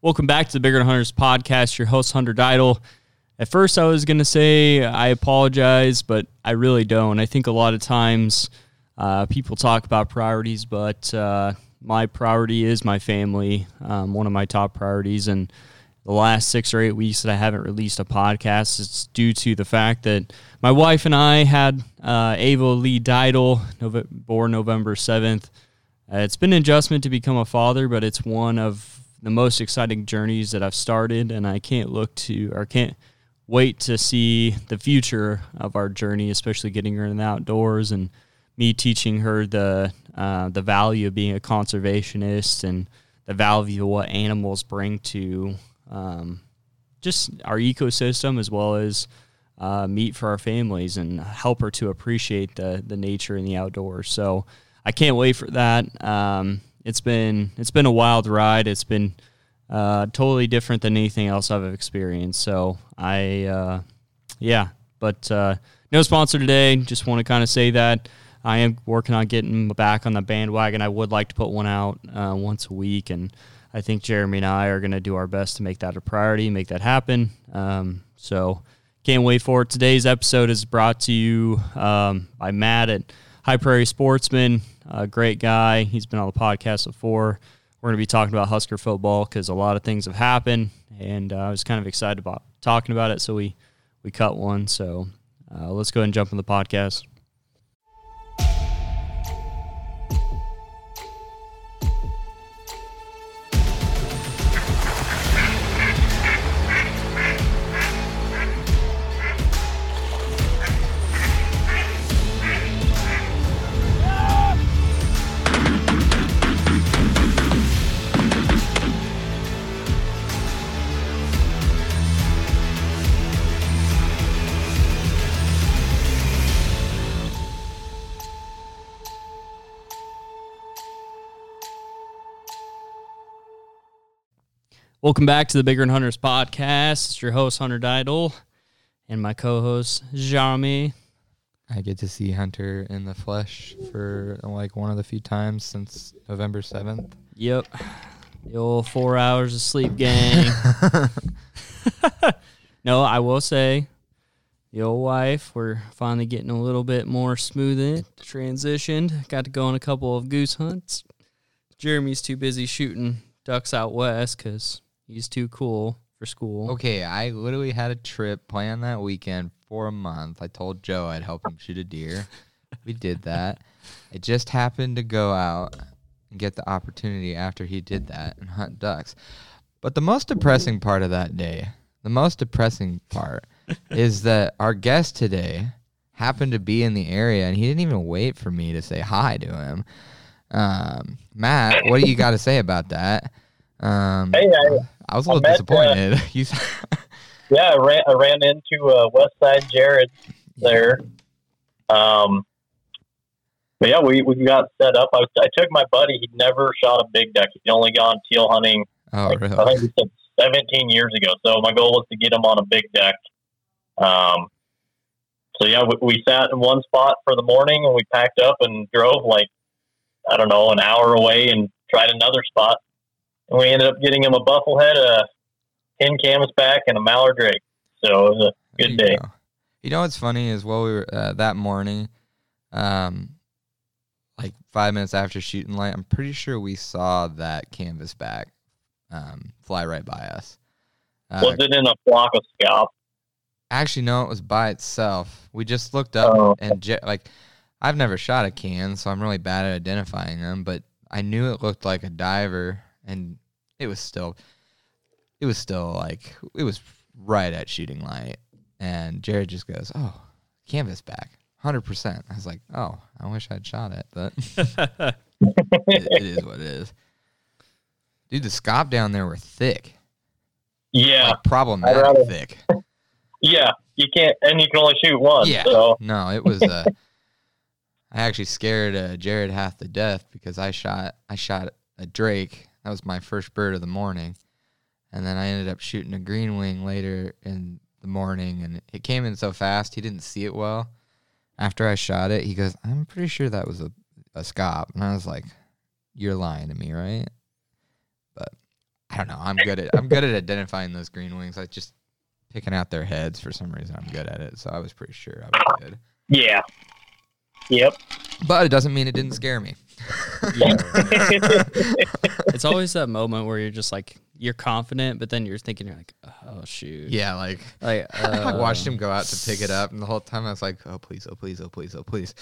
Welcome back to the Bigger Than Hunters podcast. Your host, Hunter Deidle. At first, I was going to say I apologize, but I really don't. I think a lot of times people talk about priorities, but my priority is my family, one of my top priorities. And the last 6 or 8 weeks that I haven't released a podcast, it's due to the fact that my wife and I had Ava Lee Deidle, born November 7th. It's been an adjustment to become a father, but it's one of the most exciting journeys that I've started, and I can't wait to see the future of our journey, especially getting her in the outdoors and me teaching her the value of being a conservationist and the value of what animals bring to just our ecosystem, as well as meat for our families, and help her to appreciate the nature and the outdoors. So I can't wait for that. It's been a wild ride. It's been totally different than anything else I've experienced. So no sponsor today. Just want to kind of say that I am working on getting back on the bandwagon. I would like to put one out once a week, and I think Jeremy and I are going to do our best to make that a priority, make that happen. So can't wait for it. Today's episode is brought to you by Matt at High Prairie Sportsman. A great guy. He's been on the podcast before. We're going to be talking about Husker football because a lot of things have happened, and I was kind of excited about talking about it, so we cut one. So let's go ahead and jump in the podcast. Welcome back to the Bigger and Hunters podcast. It's your host, Hunter Deidle, and my co-host, Jeremy. I get to see Hunter in the flesh for one of the few times since November 7th. Yep. The old 4 hours of sleep gang. No, I will say, the old wife, we're finally getting a little bit more smooth, transitioned. Got to go on a couple of goose hunts. Jeremy's too busy shooting ducks out west because he's too cool for school. Okay, I literally had a trip planned that weekend for a month. I told Joe I'd help him shoot a deer. We did that. I just happened to go out and get the opportunity after he did that and hunt ducks. But the most depressing part of that day, is that our guest today happened to be in the area, and he didn't even wait for me to say hi to him. Matt, what do you got to say about that? Hey, I was a little disappointed. I ran into Westside Jared there. But yeah, we got set up. I took my buddy. He'd never shot a big duck. He'd only gone teal hunting. Oh, really? I think he said 17 years ago. So my goal was to get him on a big duck. So yeah, we sat in one spot for the morning, and we packed up and drove an hour away and tried another spot. And we ended up getting him a bufflehead, a 10 canvasback, and a mallard drake. So it was a good day. You know what's funny is while we were that morning, 5 minutes after shooting light, I'm pretty sure we saw that canvasback fly right by us. Was it in a flock of scalp? Actually, no, it was by itself. We just looked up I've never shot a can, so I'm really bad at identifying them, but I knew it looked like a diver, and it was right at shooting light. And Jared just goes, "Oh, canvasback, 100%. I was like, "Oh, I wish I'd shot it," but it is what it is. Dude, the scop down there were thick. Yeah. Like, problematic thick. Yeah, you can only shoot one. Yeah. So. No, it was... I actually scared Jared half to death because I shot a drake. That was my first bird of the morning. And then I ended up shooting a green wing later in the morning, and it came in so fast he didn't see it well. After I shot it, he goes, "I'm pretty sure that was a scop." And I was like, "You're lying to me, right?" But I don't know. I'm good at identifying those green wings. Like just picking out their heads for some reason. I'm good at it, so I was pretty sure I was good. Yeah. Yep. But it doesn't mean it didn't scare me. Yeah. It's always that moment where you're just like, you're confident, but then you're thinking, you're like, oh, shoot. Yeah, I watched him go out to pick it up, and the whole time I was like, oh, please, oh, please, oh, please, oh, please.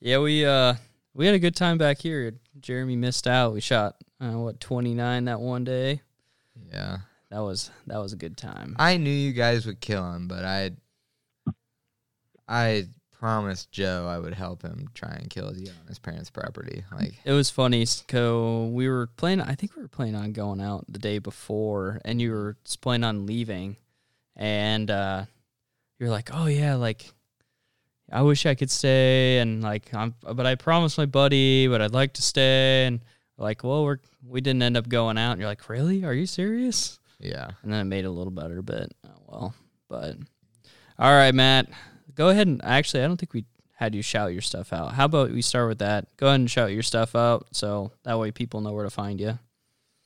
Yeah, we had a good time back here. Jeremy missed out. We shot, 29 that one day? Yeah. That was a good time. I knew you guys would kill him, but I promised Joe I would help him try and kill his on his parents' property. Like it was funny. So we were playing. I think we were planning on going out the day before, and you were planning on leaving, and you're like, "Oh yeah, like I wish I could stay," and like but I promised my buddy, but I'd like to stay, and like, well, we didn't end up going out, and you're like, "Really? Are you serious?" Yeah. And then it made it a little better, but oh well. But all right, Matt. Go ahead and actually, I don't think we had you shout your stuff out. How about we start with that? Go ahead and shout your stuff out so that way people know where to find you.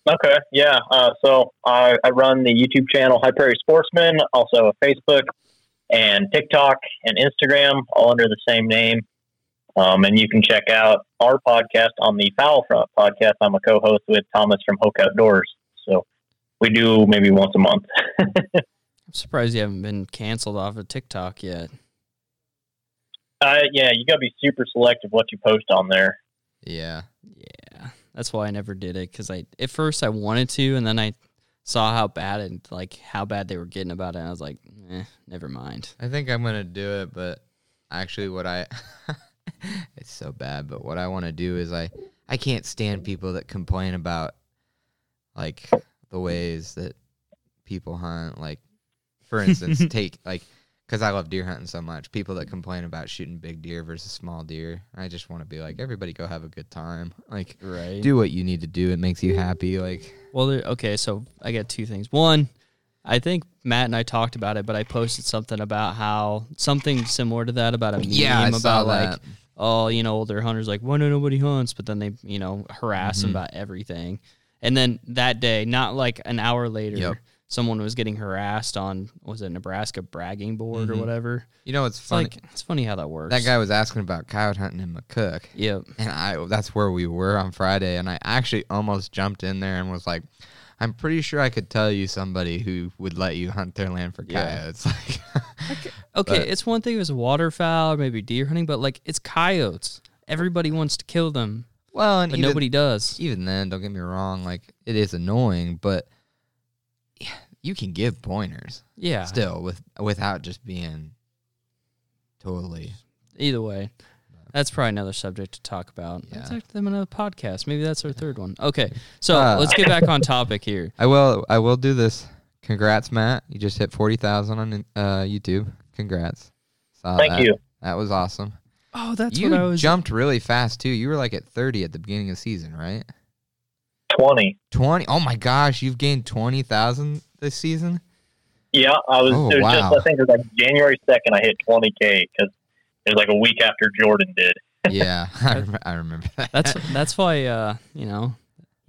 Okay, yeah. So I run the YouTube channel High Prairie Sportsman, also Facebook and TikTok and Instagram, all under the same name. And you can check out our podcast on the Foul Front podcast. I'm a co-host with Thomas from Hoke Outdoors. So we do maybe once a month. I'm surprised you haven't been canceled off of TikTok yet. Yeah, you gotta be super selective what you post on there. Yeah. That's why I never did it because at first I wanted to, and then I saw how bad they were getting about it. And I was like, never mind. I think I'm gonna do it, but actually, it's so bad. But what I want to do is I can't stand people that complain about like the ways that people hunt. Like, for instance, because I love deer hunting so much. People that complain about shooting big deer versus small deer, I just want to be like, everybody go have a good time. Like, right. Do what you need to do. It makes you happy. Like, well, okay, so I got two things. One, I think Matt and I talked about it, but I posted something about how something similar to that about a meme about like, oh, older hunters like, why nobody hunts? But then they, harass them about everything. And then that day, not like an hour later, yep. Someone was getting harassed on, was it Nebraska bragging board or whatever? It's funny. It's funny how that works. That guy was asking about coyote hunting in McCook. Yep. And that's where we were on Friday, and I actually almost jumped in there and was like, I'm pretty sure I could tell you somebody who would let you hunt their land for coyotes. Yeah. Okay, it's one thing it was waterfowl or maybe deer hunting, but it's coyotes. Everybody wants to kill them. Well, and nobody does. Even then, don't get me wrong, it is annoying, but... you can give pointers. Yeah. Still, without just being totally. Either way, that's probably another subject to talk about. Yeah. Let's talk to them in another podcast. Maybe that's our third one. Okay, so let's get back on topic here. I will do this. Congrats, Matt. You just hit 40,000 on YouTube. Congrats. Thank you. That was awesome. Oh, you jumped really fast, too. You were at 30 at the beginning of the season, right? 20. Oh my gosh, you've gained 20,000 this season? Yeah, I think it was January 2nd I hit 20K because it was a week after Jordan did. Yeah, I remember that. That's why,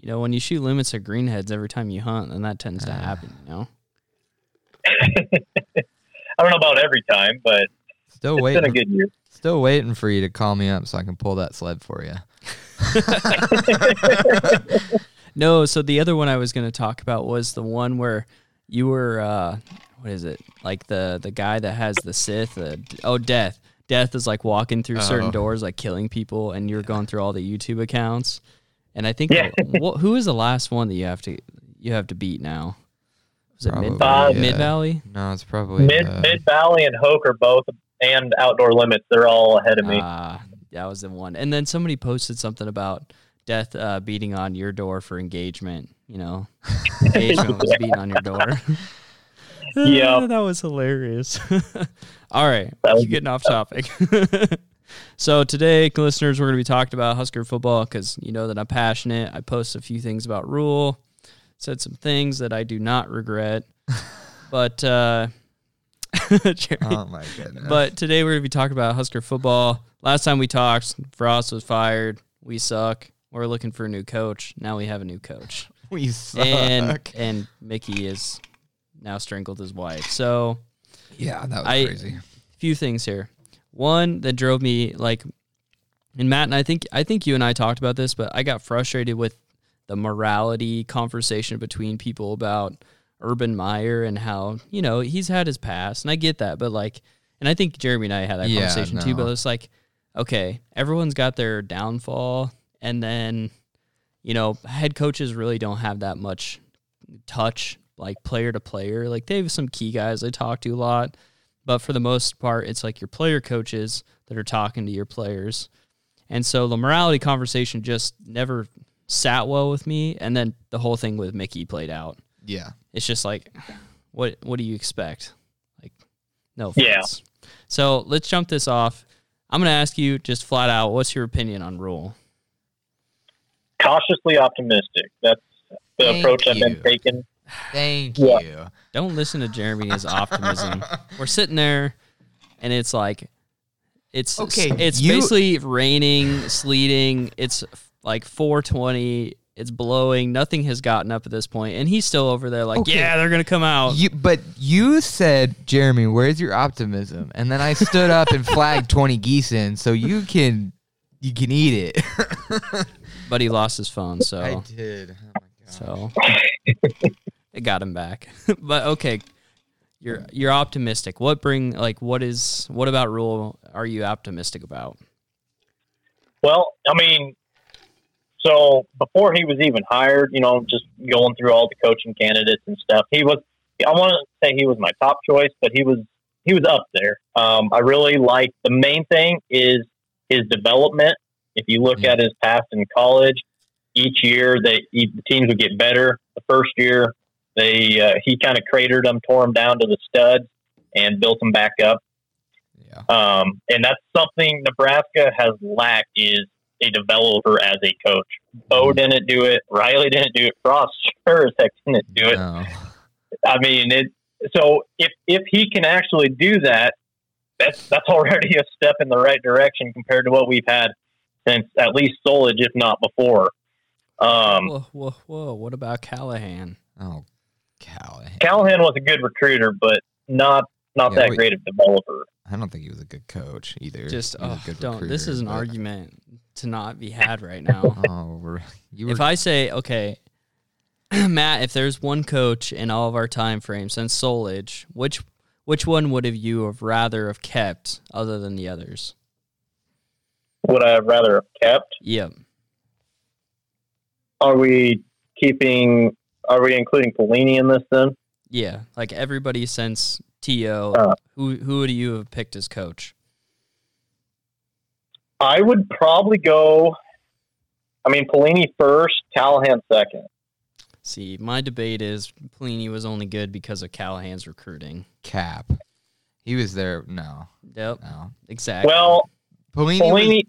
when you shoot limits of greenheads every time you hunt, then that tends to happen, I don't know about every time, but it's been a good year. Still waiting for you to call me up so I can pull that sled for you. No, so the other one I was going to talk about was the one where you were, what is it? The guy that has the Sith, Death. Death is walking through certain doors, killing people, and you're going through all the YouTube accounts. And I think, who is the last one that you have to beat now? Is it Mid Valley? No, it's probably Mid Valley and Hoke are both, and Outdoor Limits. They're all ahead of me. That was the one. And then somebody posted something about Death beating on your door for engagement. Engagement was beating on your door. Yeah. That was hilarious. All right. You're getting off topic. So today, listeners, we're going to be talking about Husker football because you know that I'm passionate. I post a few things about Rhule. Said some things that I do not regret. But, Jeremy, oh my goodness. But today we're going to be talking about Husker football. Last time we talked, Frost was fired. We suck. we're looking for a new coach. Now we have a new coach. We suck. And Mickey is now strangled his wife. So yeah, that was crazy. Few things here. One that drove me, like, and Matt and I think you and I talked about this, but I got frustrated with the morality conversation between people about Urban Meyer and how, you know, he's had his past, and I get that, but like, and I think Jeremy and I had that conversation too, but it's like, okay, everyone's got their downfall, and then, you know, head coaches really don't have that much touch, like player to player. Like, they have some key guys they talk to a lot, but for the most part, it's like your player coaches that are talking to your players. And so the morality conversation just never sat well with me, and then the whole thing with Mickey played out. Yeah. It's just like, what do you expect? Like, no offense. Yeah. So let's jump this off. I'm going to ask you just flat out, what's your opinion on Rhule? Cautiously optimistic. That's the approach I've been taking. Thank you. Don't listen to Jeremy and his optimism. We're sitting there, and it's like, it's basically raining, sleeting. It's like 420. It's blowing. Nothing has gotten up at this point, and he's still over there. Like, yeah, they're gonna come out. But you said, Jeremy, where's your optimism? And then I stood up and flagged 20 geese in, so you can eat it. But he lost his phone, so I did. Oh my gosh. So it got him back. But okay, you're optimistic. What about Rhule are you optimistic about? Well, I mean, so before he was even hired, you know, just going through all the coaching candidates and stuff, I want to say he was my top choice, but he was up there. I really like, the main thing is his development. If you look at his past in college, each year the teams would get better. The first year, he kind of cratered them, tore them down to the studs, and built them back up. Yeah. And that's something Nebraska has lacked, is a developer as a coach. Bo didn't do it. Riley didn't do it. Frost sure as heck didn't do it. No. I mean, so if he can actually do that, that's already a step in the right direction compared to what we've had since at least Solage, if not before. Whoa. What about Callahan? Oh, Callahan. Callahan was a good recruiter, but not that great of developer. I don't think he was a good coach either. This is an argument to not be had right now. If I say, okay, Matt, if there's one coach in all of our time frame since Solage, which one would you have rather kept other than the others? Would I have rather have kept? Yep. Are we including Pelini in this then? Yeah, like everybody since T.O., who would you have picked as coach? I would probably go, Pelini first, Callahan second. See, my debate is Pelini was only good because of Callahan's recruiting. Cap. He was there, no. Yep, no. Exactly. Well, Pelini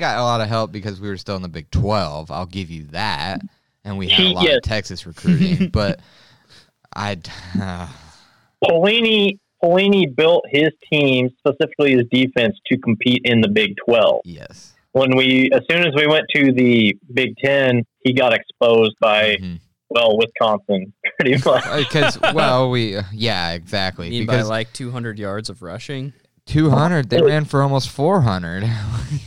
got a lot of help because we were still in the Big 12. I'll give you that. And we had a lot of Texas recruiting. But Pelini built his team, specifically his defense, to compete in the Big 12. Yes. As soon as we went to the Big 10, he got exposed by, Wisconsin, pretty much. Because, exactly. You mean by like 200 yards of rushing? 200. They ran for almost 400.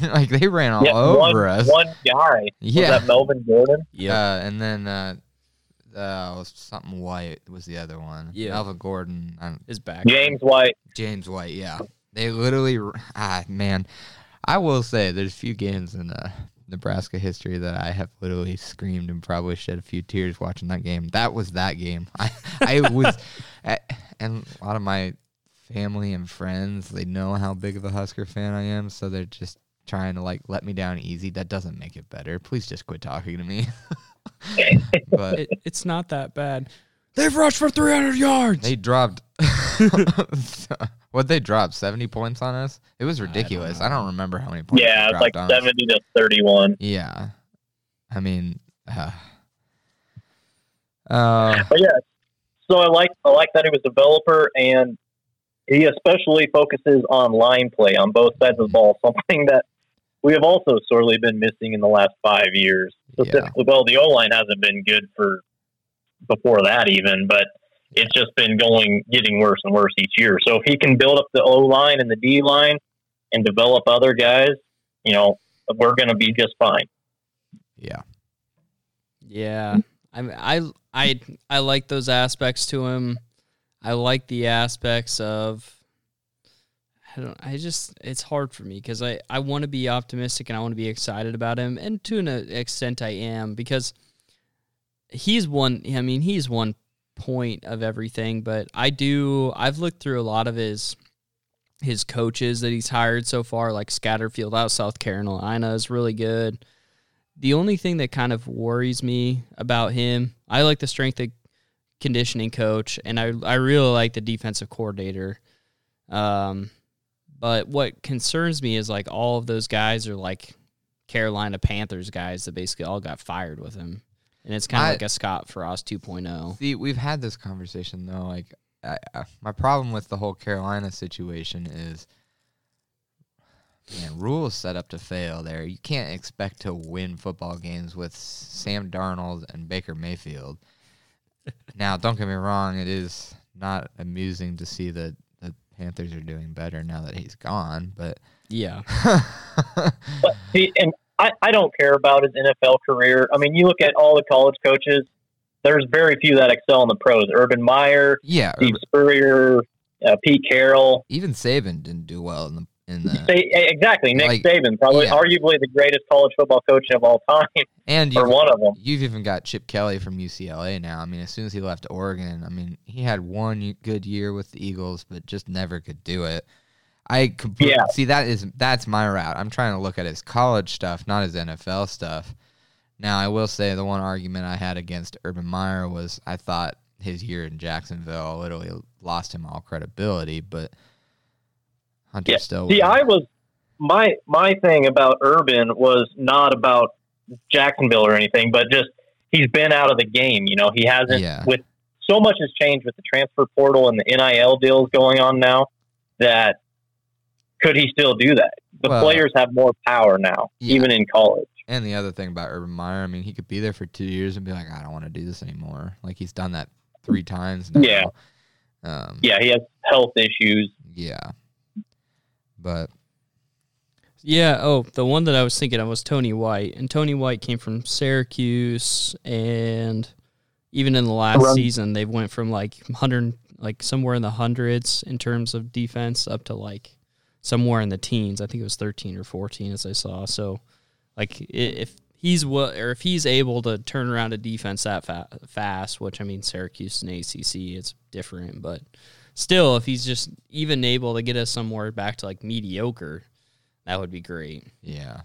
Like, they ran all over us. One guy. Yeah. Was that Melvin Gordon? Yeah. And then something White was the other one. Yeah. Melvin Gordon. His back. James White, yeah. They literally – man. I will say there's few games in Nebraska history that I have literally screamed and probably shed a few tears watching that game. That was that game. I was – and a lot of my – family and friends, they know how big of a Husker fan I am, so they're just trying to like let me down easy. That doesn't make it better. Please just quit talking to me. But it's not that bad. They've rushed for 300 yards. They dropped. What they dropped? 70 points on us. It was ridiculous. I don't remember how many points. Yeah, it's like 70 to 31. Yeah, I mean. But yeah, so I like that he was a developer and. He especially focuses on line play on both sides of the ball, something that we have also sorely been missing in the last 5 years. Specifically, well, the O-line hasn't been good for before that even, but it's just been getting worse and worse each year. So if he can build up the O-line and the D-line and develop other guys, you know, we're going to be just fine. Yeah. Yeah. I mean, I like those aspects to him. I like the aspects of, it's hard for me because I want to be optimistic and I want to be excited about him. And to an extent I am, because he's one point of everything, but I've looked through a lot of his coaches that he's hired so far, like Scatterfield out of South Carolina is really good. The only thing that kind of worries me about him, I like the strength and conditioning coach, and I really like the defensive coordinator. But what concerns me is like all of those guys are like Carolina Panthers guys that basically all got fired with him. And it's kind of like a Scott Frost 2.0. See, we've had this conversation, though. Like, my problem with the whole Carolina situation is, man, Rhule is set up to fail there. You can't expect to win football games with Sam Darnold and Baker Mayfield. Now, don't get me wrong, it is not amusing to see that the Panthers are doing better now that he's gone, but... Yeah. But see, and I don't care about his NFL career. I mean, you look at all the college coaches, there's very few that excel in the pros. Urban Meyer, Steve Spurrier, Pete Carroll. Even Saban didn't do well in the exactly. Nick Saban, probably arguably the greatest college football coach of all time, and or one of them. You've even got Chip Kelly from UCLA now. I mean, as soon as he left Oregon, I mean, he had one good year with the Eagles, but just never could do it. I completely see that's my route. I'm trying to look at his college stuff, not his NFL stuff. Now, I will say the one argument I had against Urban Meyer was I thought his year in Jacksonville literally lost him all credibility, but Hunter still. See, my thing about Urban was not about Jacksonville or anything, but just he's been out of the game. You know, he hasn't. Yeah. With so much has changed with the transfer portal and the NIL deals going on now that. Could he still do that? The players have more power now, even in college. And the other thing about Urban Meyer, I mean, he could be there for 2 years and be like, I don't want to do this anymore. Like, he's done that 3 times now. Yeah. He has health issues. Yeah. But. Yeah, the one that I was thinking of was Tony White. And Tony White came from Syracuse, and even in the last season, they went from, somewhere in the hundreds in terms of defense up to, somewhere in the teens. I think it was 13 or 14 as I saw. So, if he's able to turn around a defense that fast, which, I mean, Syracuse and ACC, it's different. But still, if he's just even able to get us somewhere back to, mediocre, that would be great. Yeah.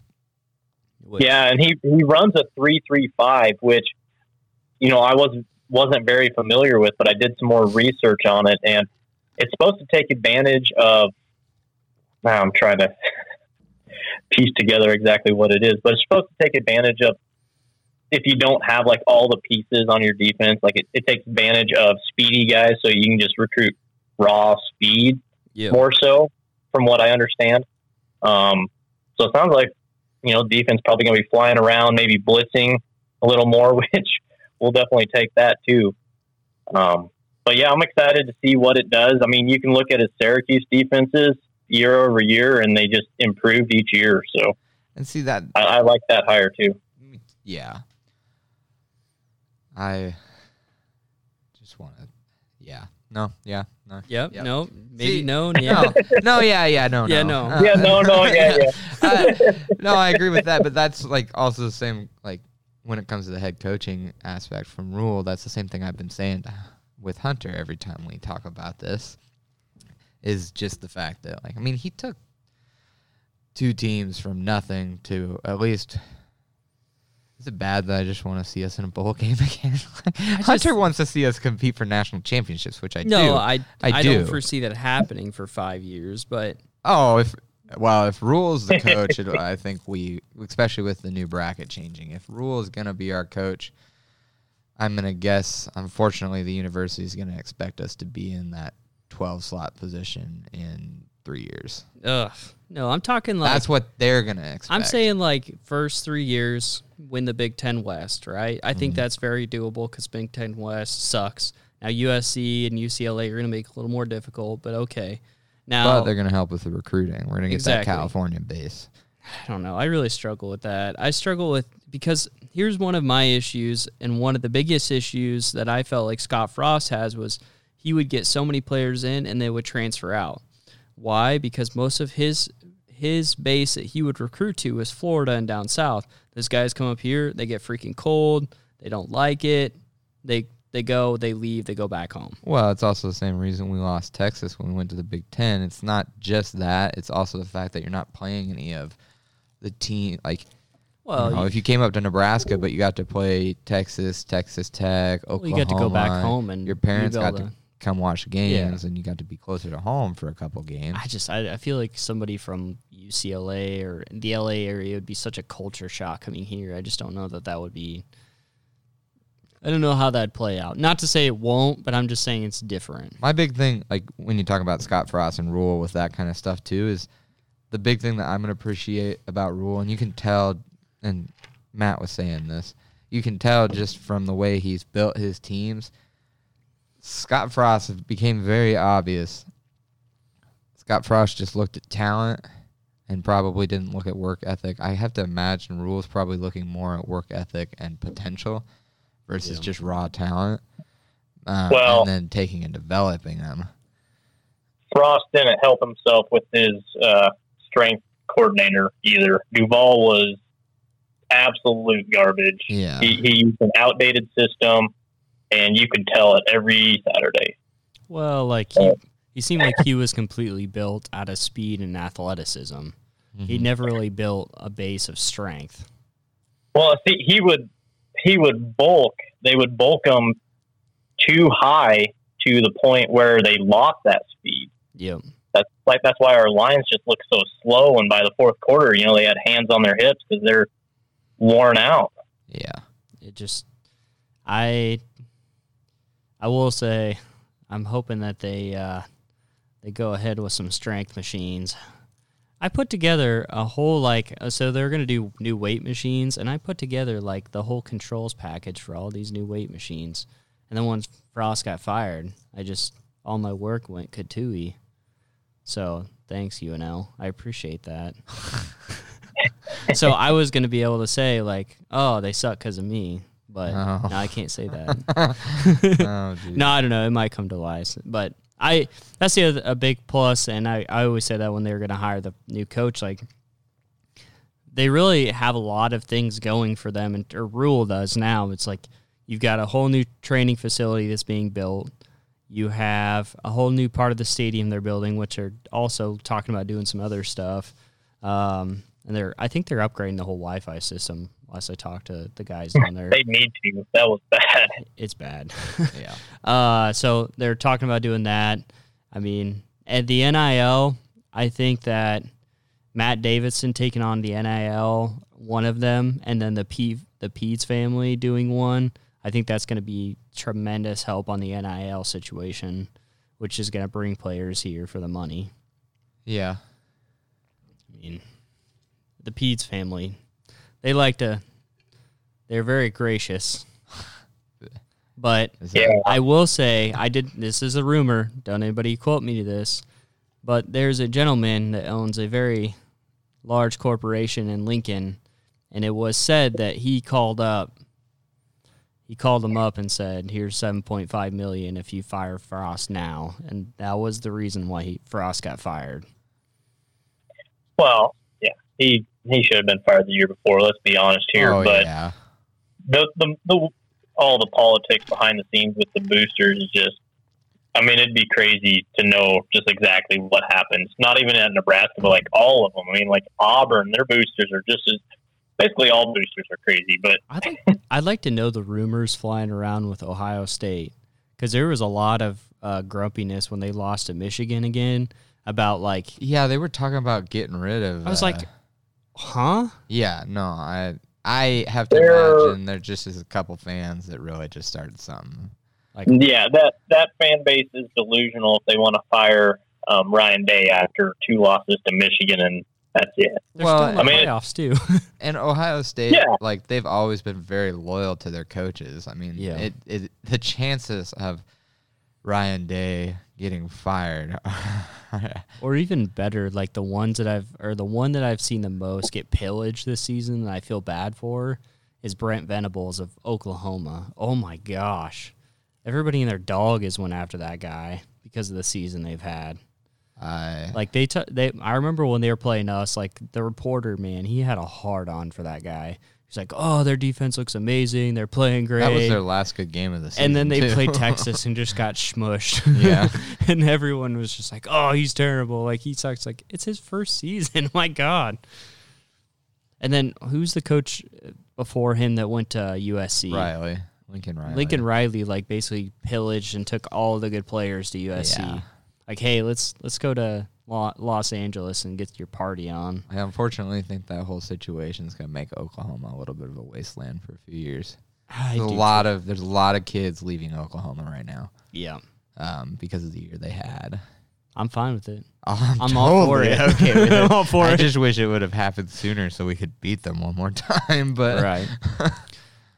And he runs a 3-3-5, which, I wasn't very familiar with, but I did some more research on it. And it's supposed to take advantage of, now I'm trying to piece together exactly what it is, but it's supposed to take advantage of if you don't have all the pieces on your defense, it takes advantage of speedy guys. So you can just recruit raw speed more so from what I understand. So it sounds like, defense probably going to be flying around, maybe blitzing a little more, which we'll definitely take that too. But yeah, I'm excited to see what it does. I mean, you can look at his Syracuse defenses year over year, and they just improved each year. So, and see that I like that hire too. Yeah, I just want to. Yeah, no, yeah, no, yep, yep. No, maybe see, no, yeah, no, yeah, no, yeah, no, yeah, no, yeah, yeah. No, I agree with that, but that's also the same. When it comes to the head coaching aspect from Rhule, that's the same thing I've been saying with Hunter every time we talk about this. Is just the fact that, he took 2 teams from nothing to at least... Is it bad that I just want to see us in a bowl game again? Hunter wants to see us compete for national championships, which I do. No, I do. Don't foresee that happening for 5 years, but... Oh, if Rhule's the coach, I think we, especially with the new bracket changing, if Rhule is going to be our coach, I'm going to guess, unfortunately, the university is going to expect us to be in that 12 slot position in 3 years. Ugh. No, I'm talking like... That's what they're going to expect. I'm saying like first 3 years, win the Big Ten West, right? I think that's very doable because Big Ten West sucks. Now, USC and UCLA are going to make it a little more difficult, but okay. Now, but they're going to help with the recruiting. We're going to get that California base. I don't know. I really struggle with that. I struggle with... Because here's one of my issues, and one of the biggest issues that I felt like Scott Frost has was he would get so many players in and they would transfer out. Why? Because most of his base that he would recruit to was Florida and down south. Those guys come up here, they get freaking cold, they don't like it, they go, they leave, they go back home. Well, it's also the same reason we lost Texas when we went to the Big Ten. It's not just that, it's also the fact that you're not playing any of the team, like... Well, you know, if you came up to Nebraska, but you got to play Texas, Texas Tech, Oklahoma, you got to go back home, and your parents got to come watch games, and you got to be closer to home for a couple games. I feel like somebody from UCLA or the LA area would be such a culture shock coming here. I just don't know that would be. I don't know how that'd play out. Not to say it won't, but I'm just saying it's different. My big thing, like when you talk about Scott Frost and Rhule with that kind of stuff too, is the big thing that I'm going to appreciate about Rhule, and you can tell. And Matt was saying this. You can tell just from the way he's built his teams. Scott Frost became very obvious. Scott Frost just looked at talent and probably didn't look at work ethic. I have to imagine Rhule's probably looking more at work ethic and potential versus just raw talent. And then taking and developing them. Frost didn't help himself with his strength coordinator either. Duvall was absolute garbage. Yeah. He used an outdated system, and you could tell it every Saturday. Well, like he seemed like he was completely built out of speed and athleticism. Mm-hmm. He never really built a base of strength. Well, see, he would bulk. They would bulk him too high to the point where they lost that speed. Yeah. That's why our lines just look so slow. And by the fourth quarter, you know, they had hands on their hips because they're worn out. Yeah. It just, I will say, I'm hoping that they go ahead with some strength machines. I put together a whole, like, so they're going to do new weight machines, and I put together, like, the whole controls package for all these new weight machines. And then once Frost got fired, I just, all my work went katooey. So, thanks, UNL. I appreciate that. So I was going to be able to say, like, oh, they suck because of me, but now I can't say that. No, I don't know. It might come to lies. But that's the other, a big plus, and I always say that when they were going to hire the new coach, like, they really have a lot of things going for them, and or Rhule does now. It's like you've got a whole new training facility that's being built. You have a whole new part of the stadium they're building, which are also talking about doing some other stuff. And I think they're upgrading the whole Wi-Fi system. Last I talked to the guys down there, they need to. That was bad. It's bad. Yeah. So they're talking about doing that. I mean, at the NIL, I think that Matt Davidson taking on the NIL, one of them, and then the Peeds family doing one. I think that's going to be tremendous help on the NIL situation, which is going to bring players here for the money. Yeah. I mean, the Peeds family, they like to, they're very gracious. But I will say, this is a rumor, don't anybody quote me to this, but there's a gentleman that owns a very large corporation in Lincoln, and it was said that he called them up and said, here's $7.5 million if you fire Frost now. And that was the reason why Frost got fired. Well, yeah, He should have been fired the year before. Let's be honest here, all the politics behind the scenes with the boosters is just. I mean, it'd be crazy to know just exactly what happens. Not even at Nebraska, but like all of them. I mean, like Auburn, their boosters are just as basically all boosters are crazy. But I'd like to know the rumors flying around with Ohio State, because there was a lot of grumpiness when they lost to Michigan again about like. Yeah, they were talking about getting rid of. I was like. Huh? Yeah, no, I have to imagine there just is a couple fans that really just started something. Like, yeah, that fan base is delusional if they want to fire Ryan Day after two losses to Michigan, and that's it. They're still in the playoffs too. And Ohio State, like they've always been very loyal to their coaches. I mean, the chances of Ryan Day getting fired, or even better, like the one that I've seen the most get pillaged this season, that I feel bad for, is Brent Venables of Oklahoma. Oh my gosh, everybody and their dog is went after that guy because of the season they've had. I remember when they were playing us, like the reporter, man, he had a hard on for that guy. He's like, oh, their defense looks amazing. They're playing great. That was their last good game of the season. And then they played Texas and just got smushed. Yeah. And everyone was just like, oh, he's terrible. Like, he sucks. Like, it's his first season. My God. And then who's the coach before him that went to USC? Riley. Lincoln Riley. Lincoln Riley, like, basically pillaged and took all the good players to USC. Yeah. Like, hey, let's go to Los Angeles and get your party on. I unfortunately think that whole situation is going to make Oklahoma a little bit of a wasteland for a few years. There's a lot of kids leaving Oklahoma right now. Yeah, because of the year they had. I'm fine with it. I'm all for it. Okay, with it. I'm all for it. I just wish it would have happened sooner so we could beat them one more time. But right.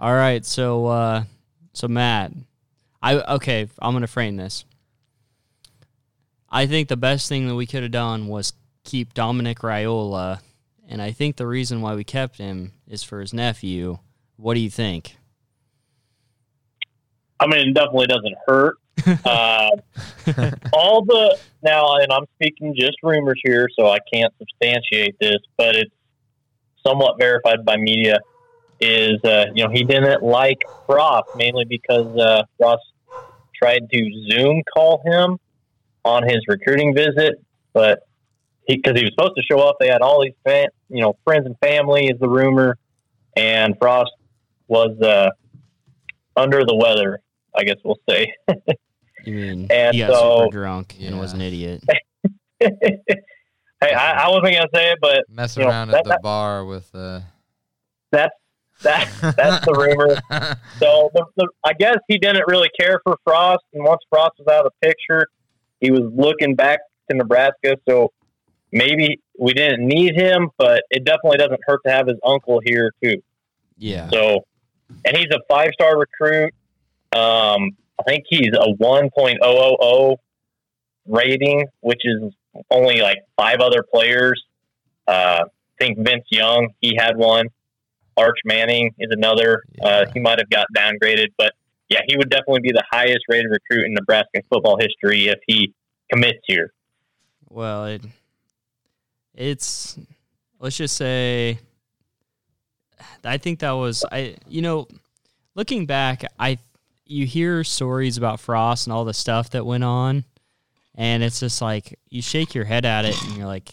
All right. So Matt, I'm going to frame this. I think the best thing that we could have done was keep Dominic Raiola, and I think the reason why we kept him is for his nephew. What do you think? I mean, it definitely doesn't hurt. And I'm speaking just rumors here, so I can't substantiate this, but it's somewhat verified by media, is, he didn't like Frost, mainly because Frost tried to Zoom call him on his recruiting visit, but because he was supposed to show up, they had all these friends and family is the rumor, and Frost was under the weather, I guess we'll say. You mean and he got super drunk and was an idiot? Hey, I wasn't gonna say it, but mess around at the bar with that's the rumor. So I guess he didn't really care for Frost, and once Frost was out of the picture, he was looking back to Nebraska, so maybe we didn't need him, but it definitely doesn't hurt to have his uncle here, too. Yeah. So, and he's a five-star recruit. I think he's a 1.000 rating, which is only like five other players. I think Vince Young, he had one. Arch Manning is another. Yeah. He might have got downgraded, but yeah, he would definitely be the highest-rated recruit in Nebraska football history if he commits here. Well, it's let's just say I think that was looking back, you hear stories about Frost and all the stuff that went on, and it's just like you shake your head at it and you're like,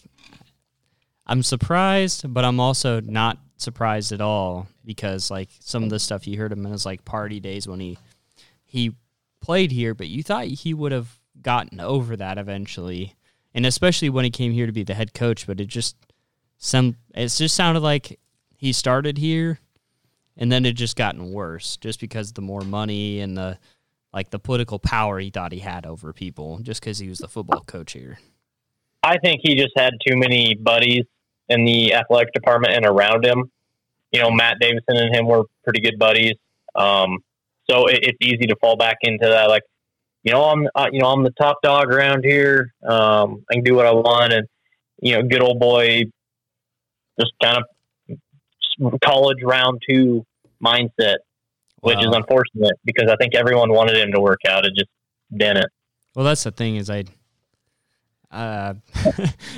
I'm surprised, but I'm also not surprised at all, because like some of the stuff you heard him in his like party days when he played here, but you thought he would have gotten over that eventually, and especially when he came here to be the head coach. But it just sounded like he started here and then it just gotten worse, just because of the more money and the like the political power he thought he had over people, just because he was the football coach here. I think he just had too many buddies in the athletic department and around him. Matt Davidson and him were pretty good buddies. So it's easy to fall back into that. Like, I'm the top dog around here. I can do what I want. And, good old boy, just kind of college round two mindset, which is unfortunate because I think everyone wanted him to work out. It just didn't. Well, that's the thing is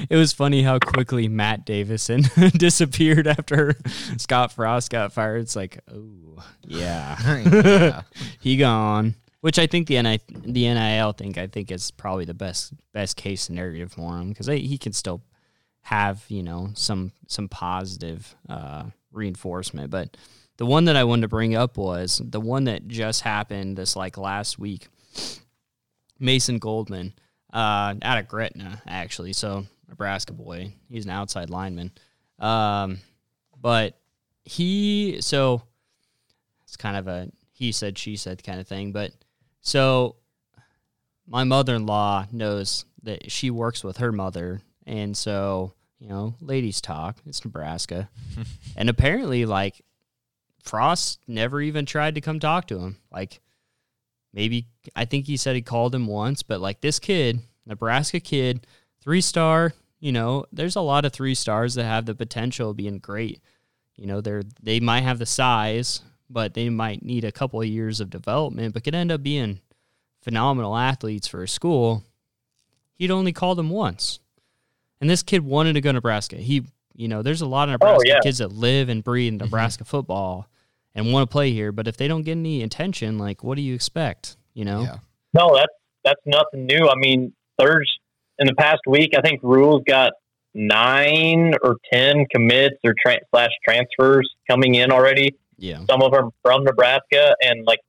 it was funny how quickly Matt Davidson disappeared after Scott Frost got fired. It's like, oh, yeah. He gone. Which I think the NIL thing, I think, is probably the best case scenario for him, because he can still have, some positive reinforcement. But the one that I wanted to bring up was the one that just happened this like last week. Mason Goldman. Out of Gretna, actually. So, Nebraska boy. He's an outside lineman. But it's kind of a he said, she said kind of thing. But, so, my mother-in-law knows that she works with her mother, and so, you know, ladies talk. It's Nebraska. And apparently, like, Frost never even tried to come talk to him. Like, maybe, I think he said he called him once, but, like, this kid, Nebraska kid, 3-star, you know, there's a lot of 3-stars that have the potential of being great. You know, they might have the size, but they might need a couple of years of development, but could end up being phenomenal athletes for a school. He'd only called him once. And this kid wanted to go to Nebraska. He, you know, there's a lot of Nebraska kids that live and breathe in Nebraska football and want to play here, but if they don't get any attention, like, what do you expect, you know? Yeah. No, that's nothing new. I mean, in the past week, I think Rhule's got 9 or 10 commits or transfers coming in already. Yeah. Some of them from Nebraska, and, like,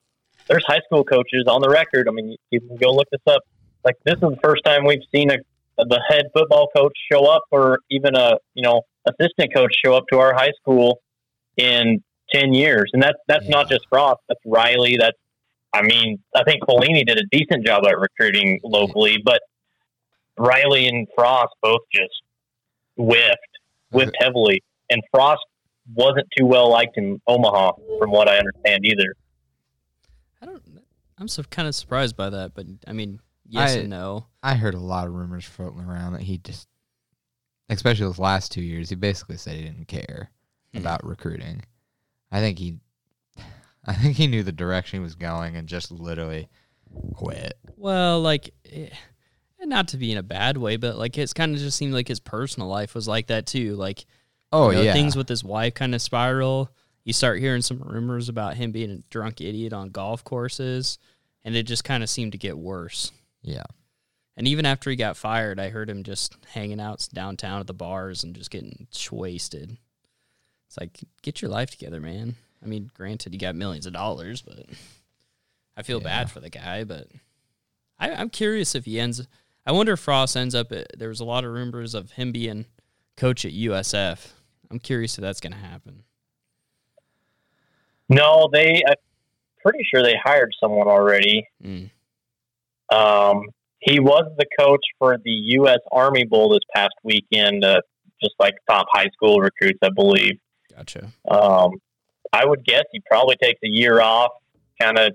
there's high school coaches on the record. I mean, you can go look this up. Like, this is the first time we've seen the head football coach show up, or even a, you know, assistant coach show up to our high school in 10 years. And that's not just Frost. That's Riley. I think Pelini did a decent job at recruiting locally, but Riley and Frost both just whiffed heavily. And Frost wasn't too well liked in Omaha, from what I understand either. I'm so kind of surprised by that, but I mean, yes and no. I heard a lot of rumors floating around that he just, especially those last 2 years, he basically said he didn't care about recruiting. I think he knew the direction he was going and just literally quit. Well, like, and not to be in a bad way, but, like, it's kind of just seemed like his personal life was like that too. Like, things with his wife kind of spiral. You start hearing some rumors about him being a drunk idiot on golf courses, and it just kind of seemed to get worse. Yeah. And even after he got fired, I heard him just hanging out downtown at the bars and just getting wasted. It's like, get your life together, man. I mean, granted, you got millions of dollars, but I feel bad for the guy. But I'm curious if he ends – I wonder if Frost ends up – there was a lot of rumors of him being coach at USF. I'm curious if that's going to happen. No, I'm pretty sure they hired someone already. Mm. He was the coach for the U.S. Army Bowl this past weekend, just like top high school recruits, I believe. Gotcha. I would guess he probably takes a year off, kind of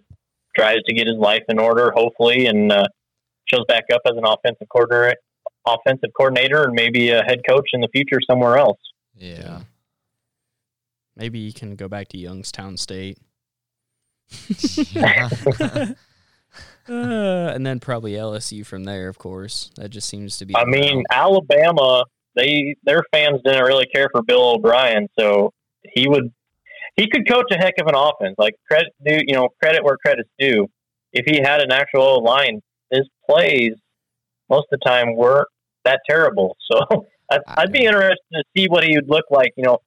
tries to get his life in order, hopefully, and shows back up as an offensive coordinator, and maybe a head coach in the future somewhere else. Yeah. Maybe you can go back to Youngstown State. And then probably LSU from there, of course. That just seems to be... I mean, Alabama, their fans didn't really care for Bill O'Brien, so he could coach a heck of an offense. Like, credit where credit's due. If he had an actual O-line, his plays most of the time weren't that terrible. So I'd be interested to see what he would look like, you know,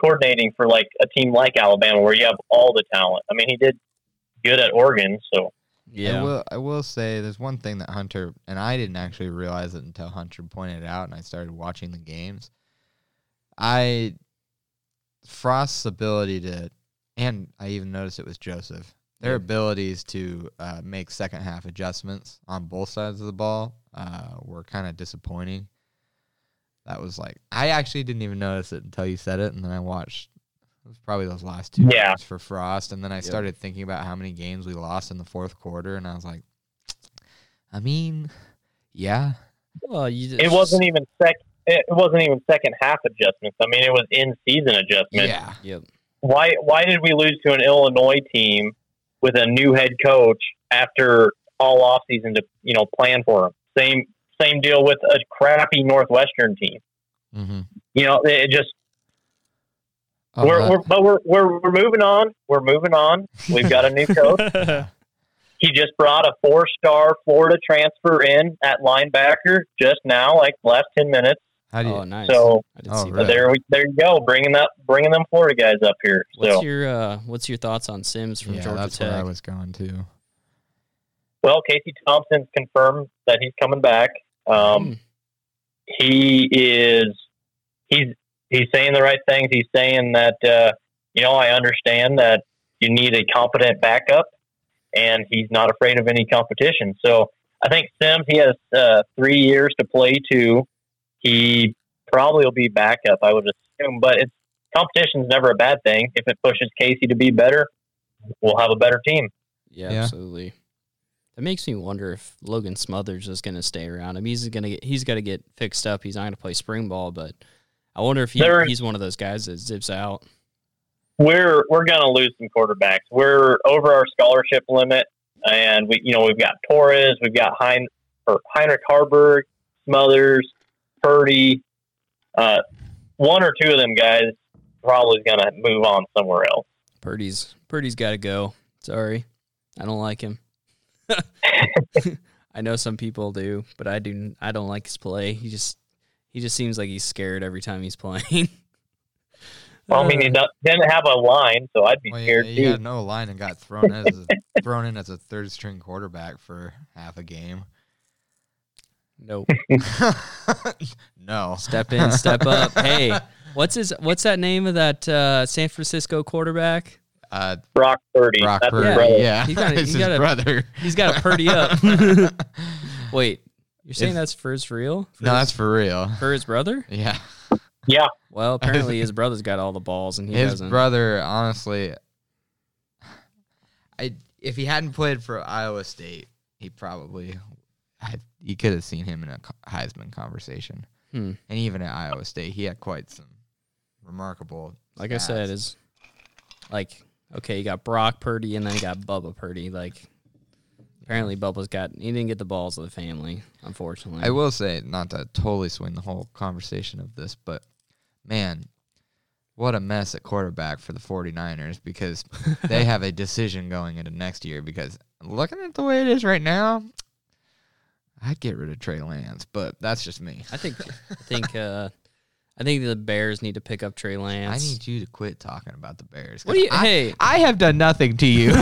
coordinating for, like, a team like Alabama where you have all the talent. I mean, he did good at Oregon, so. Yeah. I will say there's one thing that Hunter, and I didn't actually realize it until Hunter pointed it out and I started watching the games. Frost's ability to, and I even noticed it was Joseph, their abilities to make second half adjustments on both sides of the ball were kind of disappointing. That was like, I actually didn't even notice it until you said it, and then I watched, it was probably those last 2 games for Frost, and then I started thinking about how many games we lost in the fourth quarter, and I was like, I mean, yeah. Well, it wasn't even second half adjustments. I mean, it was in season adjustments. Yeah. Yep. Why did we lose to an Illinois team with a new head coach after all offseason to, you know, plan for them? Same deal with a crappy Northwestern team. Mm-hmm. You know, it just. We're moving on. We're moving on. We've got a new coach. He just brought a 4-star Florida transfer in at linebacker just now, like the last 10 minutes. How do you? Oh, nice. So there you go, bringing them Florida guys up here. What's your thoughts on Sims from Georgia Tech? Where I was going to. Well, Casey Thompson's confirmed that he's coming back. He's saying the right things. He's saying that, you know, I understand that you need a competent backup, and he's not afraid of any competition. So I think Sims, he has 3 years to play to. He probably will be backup, I would assume, but it's competition's never a bad thing. If it pushes Casey to be better, we'll have a better team. Yeah. Absolutely. It makes me wonder if Logan Smothers is going to stay around. I mean, he's got to get fixed up. He's not going to play spring ball, but I wonder if he's one of those guys that zips out. We're going to lose some quarterbacks. We're over our scholarship limit, and we've got Torres, we've got Heinrich Harburg, Smothers, Purdy. One or two of them guys probably going to move on somewhere else. Purdy's got to go. Sorry, I don't like him. I know some people do, but I do. I don't like his play. He just seems like he's scared every time he's playing. Well, I mean, he didn't have a line, so I'd be scared too. He had no line and got thrown in as a third string quarterback for half a game. Nope. No. Step in, step up. Hey, what's that name of that San Francisco quarterback? Brock Purdy. Brock Purdy. Yeah. He's got his brother. He's got to Purdy up. Wait, you're saying that's for his real? That's for real. For his brother? Yeah. Yeah. Well, apparently his brother's got all the balls and he doesn't. His brother, honestly, if he hadn't played for Iowa State, you could have seen him in a Heisman conversation. Hmm. And even at Iowa State, he had quite some remarkable stats. Like I said, okay, you got Brock Purdy, and then you got Bubba Purdy. Like, apparently he didn't get the balls of the family, unfortunately. I will say, not to totally swing the whole conversation of this, but, man, what a mess at quarterback for the 49ers, because they have a decision going into next year, because looking at the way it is right now, I'd get rid of Trey Lance, but that's just me. I think the Bears need to pick up Trey Lance. I need you to quit talking about the Bears. I have done nothing to you.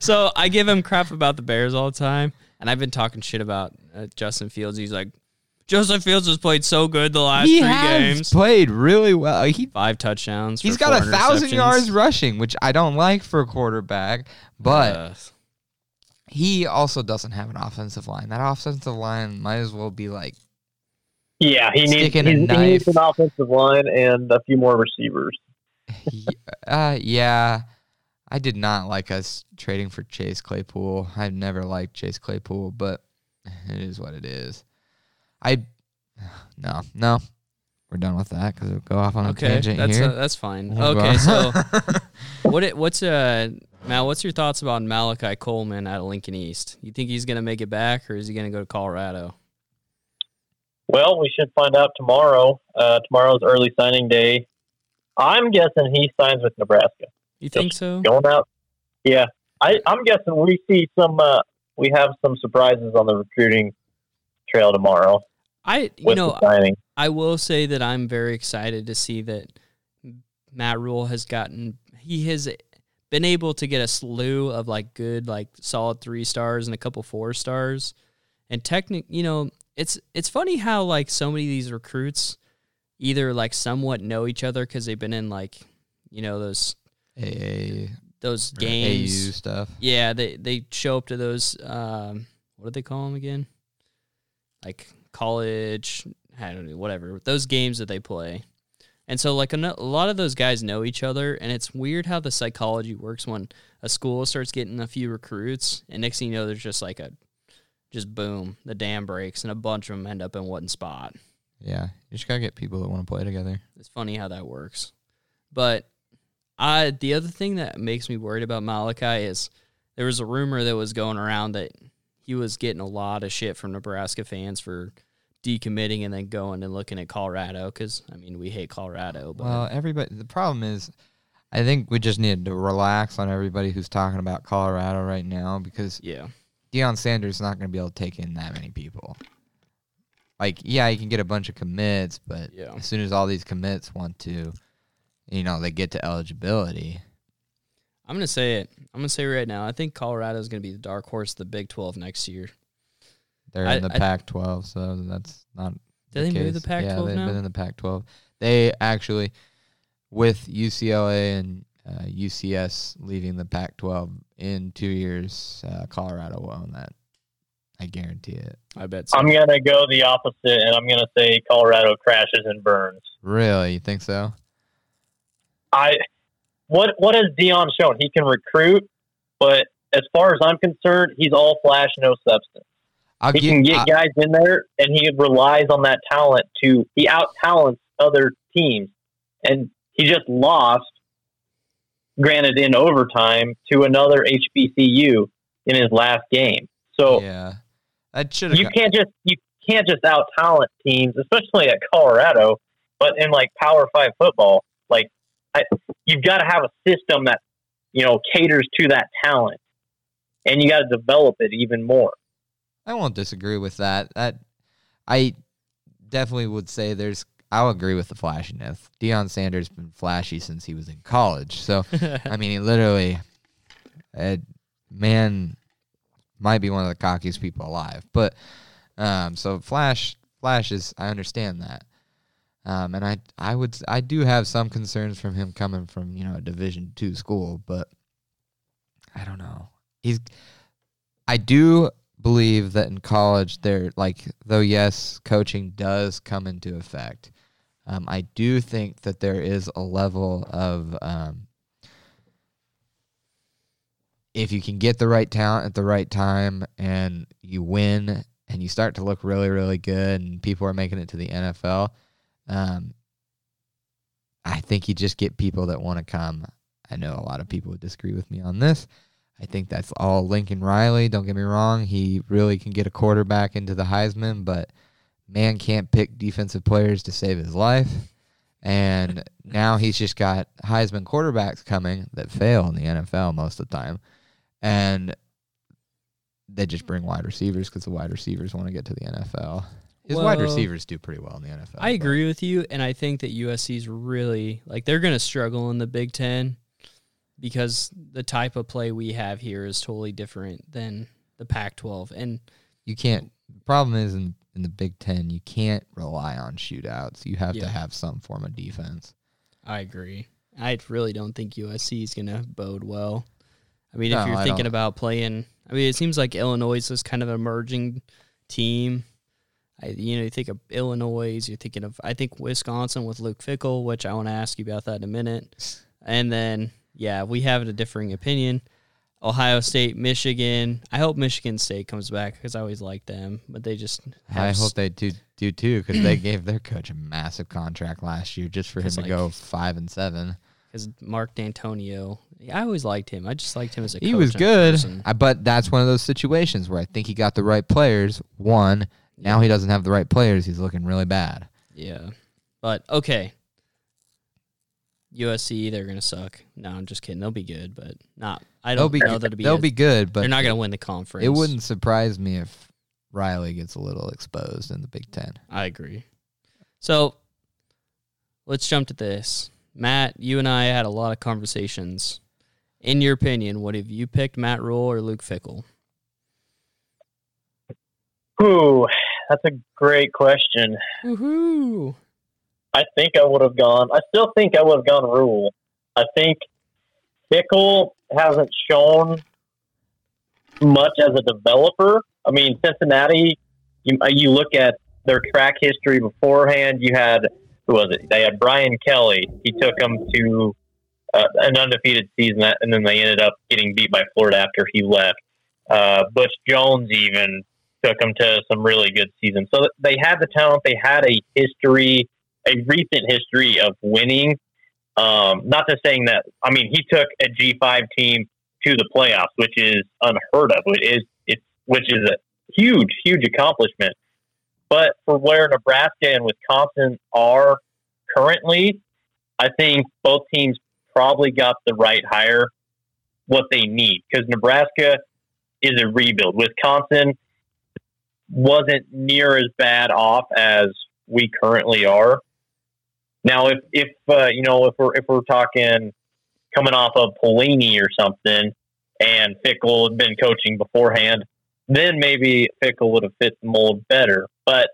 So I give him crap about the Bears all the time, and I've been talking shit about Justin Fields. He's like, Justin Fields has played so good the last three games. He's played really well. Five touchdowns. He's got 1,000 yards rushing, which I don't like for a quarterback, but he also doesn't have an offensive line. That offensive line might as well be like, yeah, he needs an offensive line and a few more receivers. I did not like us trading for Chase Claypool. I've never liked Chase Claypool, but it is what it is. No. We're done with that because we'll go off on a tangent here. That's fine. So what's your thoughts about Malachi Coleman out of Lincoln East? You think he's going to make it back, or is he going to go to Colorado? Well, we should find out tomorrow. Tomorrow's early signing day. I'm guessing he signs with Nebraska. You think so? Going out. Yeah. I'm guessing we see we have some surprises on the recruiting trail tomorrow. I will say that I'm very excited to see that Matt Rhule has been able to get a slew of solid 3 stars and a couple 4 stars. And it's funny how so many of these recruits either somewhat know each other because they've been in those AA, those games, AU stuff. Yeah, they show up to those what do they call them again? Like college, I don't know, whatever, those games that they play. And so a lot of those guys know each other, and it's weird how the psychology works when a school starts getting a few recruits, and next thing you know, there's just just boom, the dam breaks, and a bunch of them end up in one spot. Yeah, you just got to get people that want to play together. It's funny how that works. But the other thing that makes me worried about Malachi is there was a rumor that was going around that he was getting a lot of shit from Nebraska fans for decommitting and then going and looking at Colorado because, I mean, we hate Colorado. But the problem is I think we just need to relax on everybody who's talking about Colorado right now because Deion Sanders is not going to be able to take in that many people. You can get a bunch of commits, but as soon as all these commits want to, they get to eligibility. I'm going to say it. I'm going to say right now, I think Colorado is going to be the dark horse of the Big 12 next year. They're in the Pac-12, so that's not the case. Did they move the Pac-12 now? Yeah, they've been in the Pac-12. They actually, with UCLA and UCS leaving the Pac-12 in 2 years, Colorado will own that I guarantee it. I bet so. I'm going to go the opposite, and I'm going to say Colorado crashes and burns. Really? You think so? What has Deion shown? He can recruit, but as far as I'm concerned, he's all flash, no substance. He can get guys in there, and he relies on that talent he out-talents other teams. And he just lost, granted in overtime, to another HBCU in his last game. So yeah, you can't just out-talent teams, especially at Colorado, but in like Power 5 football, like you've got to have a system that caters to that talent, and you got to develop it even more. I won't disagree with that. I definitely would say I'll agree with the flashiness. Deion Sanders has been flashy since he was in college. So, I mean, he literally, might be one of the cockiest people alive. But, so flash is, I understand that. And I do have some concerns from him coming from, a Division II school, but I don't know. I do believe that in college they're like, though, yes, coaching does come into effect. I do think that there is a level of, if you can get the right talent at the right time and you win and you start to look really, really good and people are making it to the NFL, I think you just get people that want to come. I know a lot of people would disagree with me on this. I think that's all Lincoln Riley. Don't get me wrong. He really can get a quarterback into the Heisman, but man can't pick defensive players to save his life. And now he's just got Heisman quarterbacks coming that fail in the NFL most of the time. And they just bring wide receivers because the wide receivers want to get to the NFL. His wide receivers do pretty well in the NFL. I agree with you, and I think that USC's really, they're going to struggle in the Big Ten, because the type of play we have here is totally different than the Pac-12. And you can't. The problem is in the Big Ten, you can't rely on shootouts. You have to have some form of defense. I agree. I really don't think USC is going to bode well. I mean, if you're thinking about playing, it seems like Illinois is kind of an emerging team. You think of Illinois, you're thinking of, I think, Wisconsin with Luke Fickell, which I want to ask you about that in a minute. And then, yeah, we have a differing opinion. Ohio State, Michigan. I hope Michigan State comes back because I always like them, but they just I hope they do too, because they gave their coach a massive contract last year just for him to go 5-7. Because Mark D'Antonio, I always liked him. I just liked him as a coach. He was good, but that's one of those situations where I think he got the right players. One, now he doesn't have the right players. He's looking really bad. Yeah, but okay. USC, they're going to suck. No, I'm just kidding. They'll be good, but not. I don't know that it'll be good. They'll be good, but they're not going to win the conference. It wouldn't surprise me if Riley gets a little exposed in the Big Ten. I agree. So let's jump to this. Matt, you and I had a lot of conversations. In your opinion, what have you picked, Matt Rhule or Luke Fickell? Ooh, that's a great question. Woohoo! I still think I would have gone Rhule. I think Fickell hasn't shown much as a developer. I mean, Cincinnati, you look at their track history beforehand. You had, who was it? They had Brian Kelly. He took them to an undefeated season, and then they ended up getting beat by Florida after he left. Butch Jones even took them to some really good seasons. So they had the talent. They had a history. A recent history of winning. Not just saying that, he took a G5 team to the playoffs, which is unheard of. Which is a huge, huge accomplishment. But for where Nebraska and Wisconsin are currently, I think both teams probably got the right hire, what they need, because Nebraska is a rebuild. Wisconsin wasn't near as bad off as we currently are. Now, if we're talking coming off of Pelini or something, and Fickell had been coaching beforehand, then maybe Fickell would have fit the mold better. But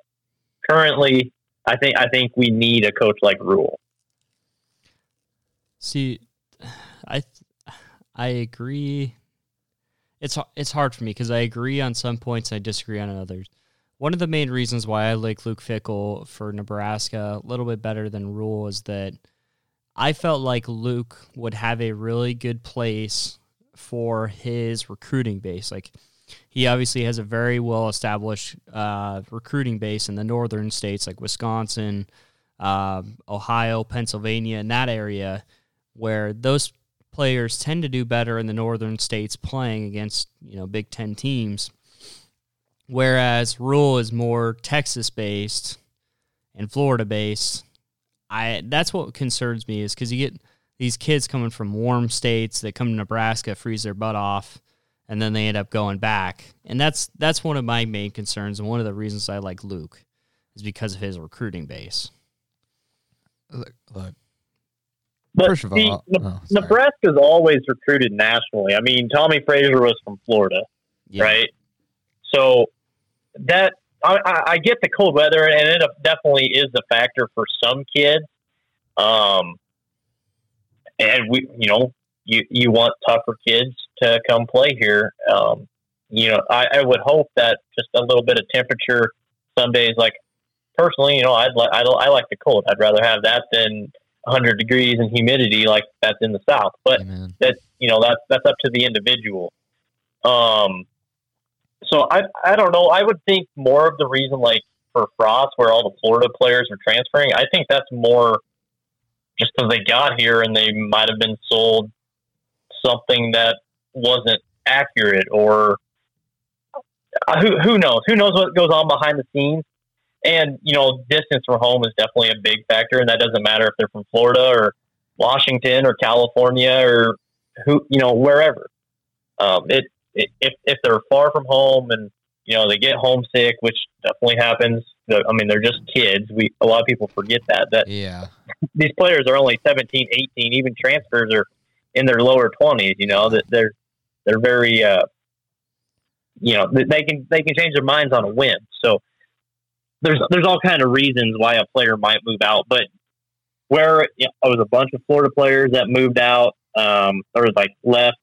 currently, I think we need a coach like Rhule. See, I agree. it's hard for me because I agree on some points, I disagree on others. One of the main reasons why I like Luke Fickell for Nebraska a little bit better than Rhule is that I felt like Luke would have a really good place for his recruiting base. Like, he obviously has a very well-established recruiting base in the northern states like Wisconsin, Ohio, Pennsylvania, and that area where those players tend to do better in the northern states playing against, you know, Big Ten teams, whereas Rhule is more Texas-based and Florida-based. That's what concerns me is because you get these kids coming from warm states that come to Nebraska, freeze their butt off, and then they end up going back. And that's one of my main concerns and one of the reasons I like Luke is because of his recruiting base. Look. But first of all, Nebraska's always recruited nationally. I mean, Tommy Frazier was from Florida, right? So that I get the cold weather, and it definitely is a factor for some kids. And we, you know, you want tougher kids to come play here. You know, I would hope that just a little bit of temperature some days, like personally, you know, I like the cold. I'd rather have that than 100 degrees and humidity like that's in the South, but that's, you know, that's up to the individual. So I don't know. I would think more of the reason, like for Frost, where all the Florida players are transferring, I think that's more just because they got here and they might have been sold something that wasn't accurate, or who knows? Who knows what goes on behind the scenes? And, you know, distance from home is definitely a big factor, and that doesn't matter if they're from Florida or Washington or California or who, you know, wherever. If they're far from home and, you know, they get homesick, which definitely happens. I mean, they're just kids. A lot of people forget that yeah. These players are only 17, 18, even transfers are in their lower 20s, you know, that they're very, you know, they can change their minds on a whim. So there's all kind of reasons why a player might move out, but where it was a bunch of Florida players that moved out, or like left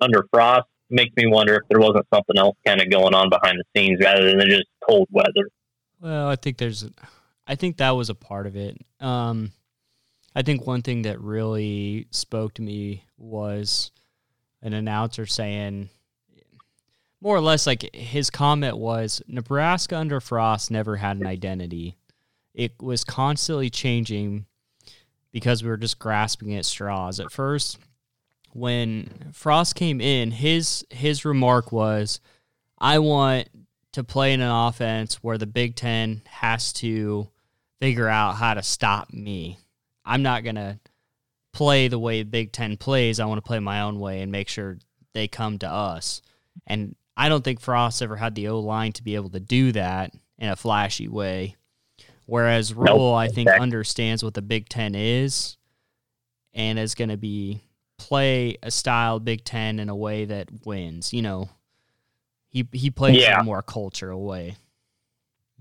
under Frost, makes me wonder if there wasn't something else kind of going on behind the scenes rather than just cold weather. Well, I think that was a part of it. I think one thing that really spoke to me was an announcer saying, more or less, like his comment was, Nebraska under Frost never had an identity. It was constantly changing because we were just grasping at straws. At first, when Frost came in, his remark was, I want to play in an offense where the Big Ten has to figure out how to stop me. I'm not going to play the way Big Ten plays. I want to play my own way and make sure they come to us. And I don't think Frost ever had the O-line to be able to do that in a flashy way, whereas Rhule, I think, understands what the Big Ten is and is going to be play a style Big Ten in a way that wins. You know, he plays in a more cultural way.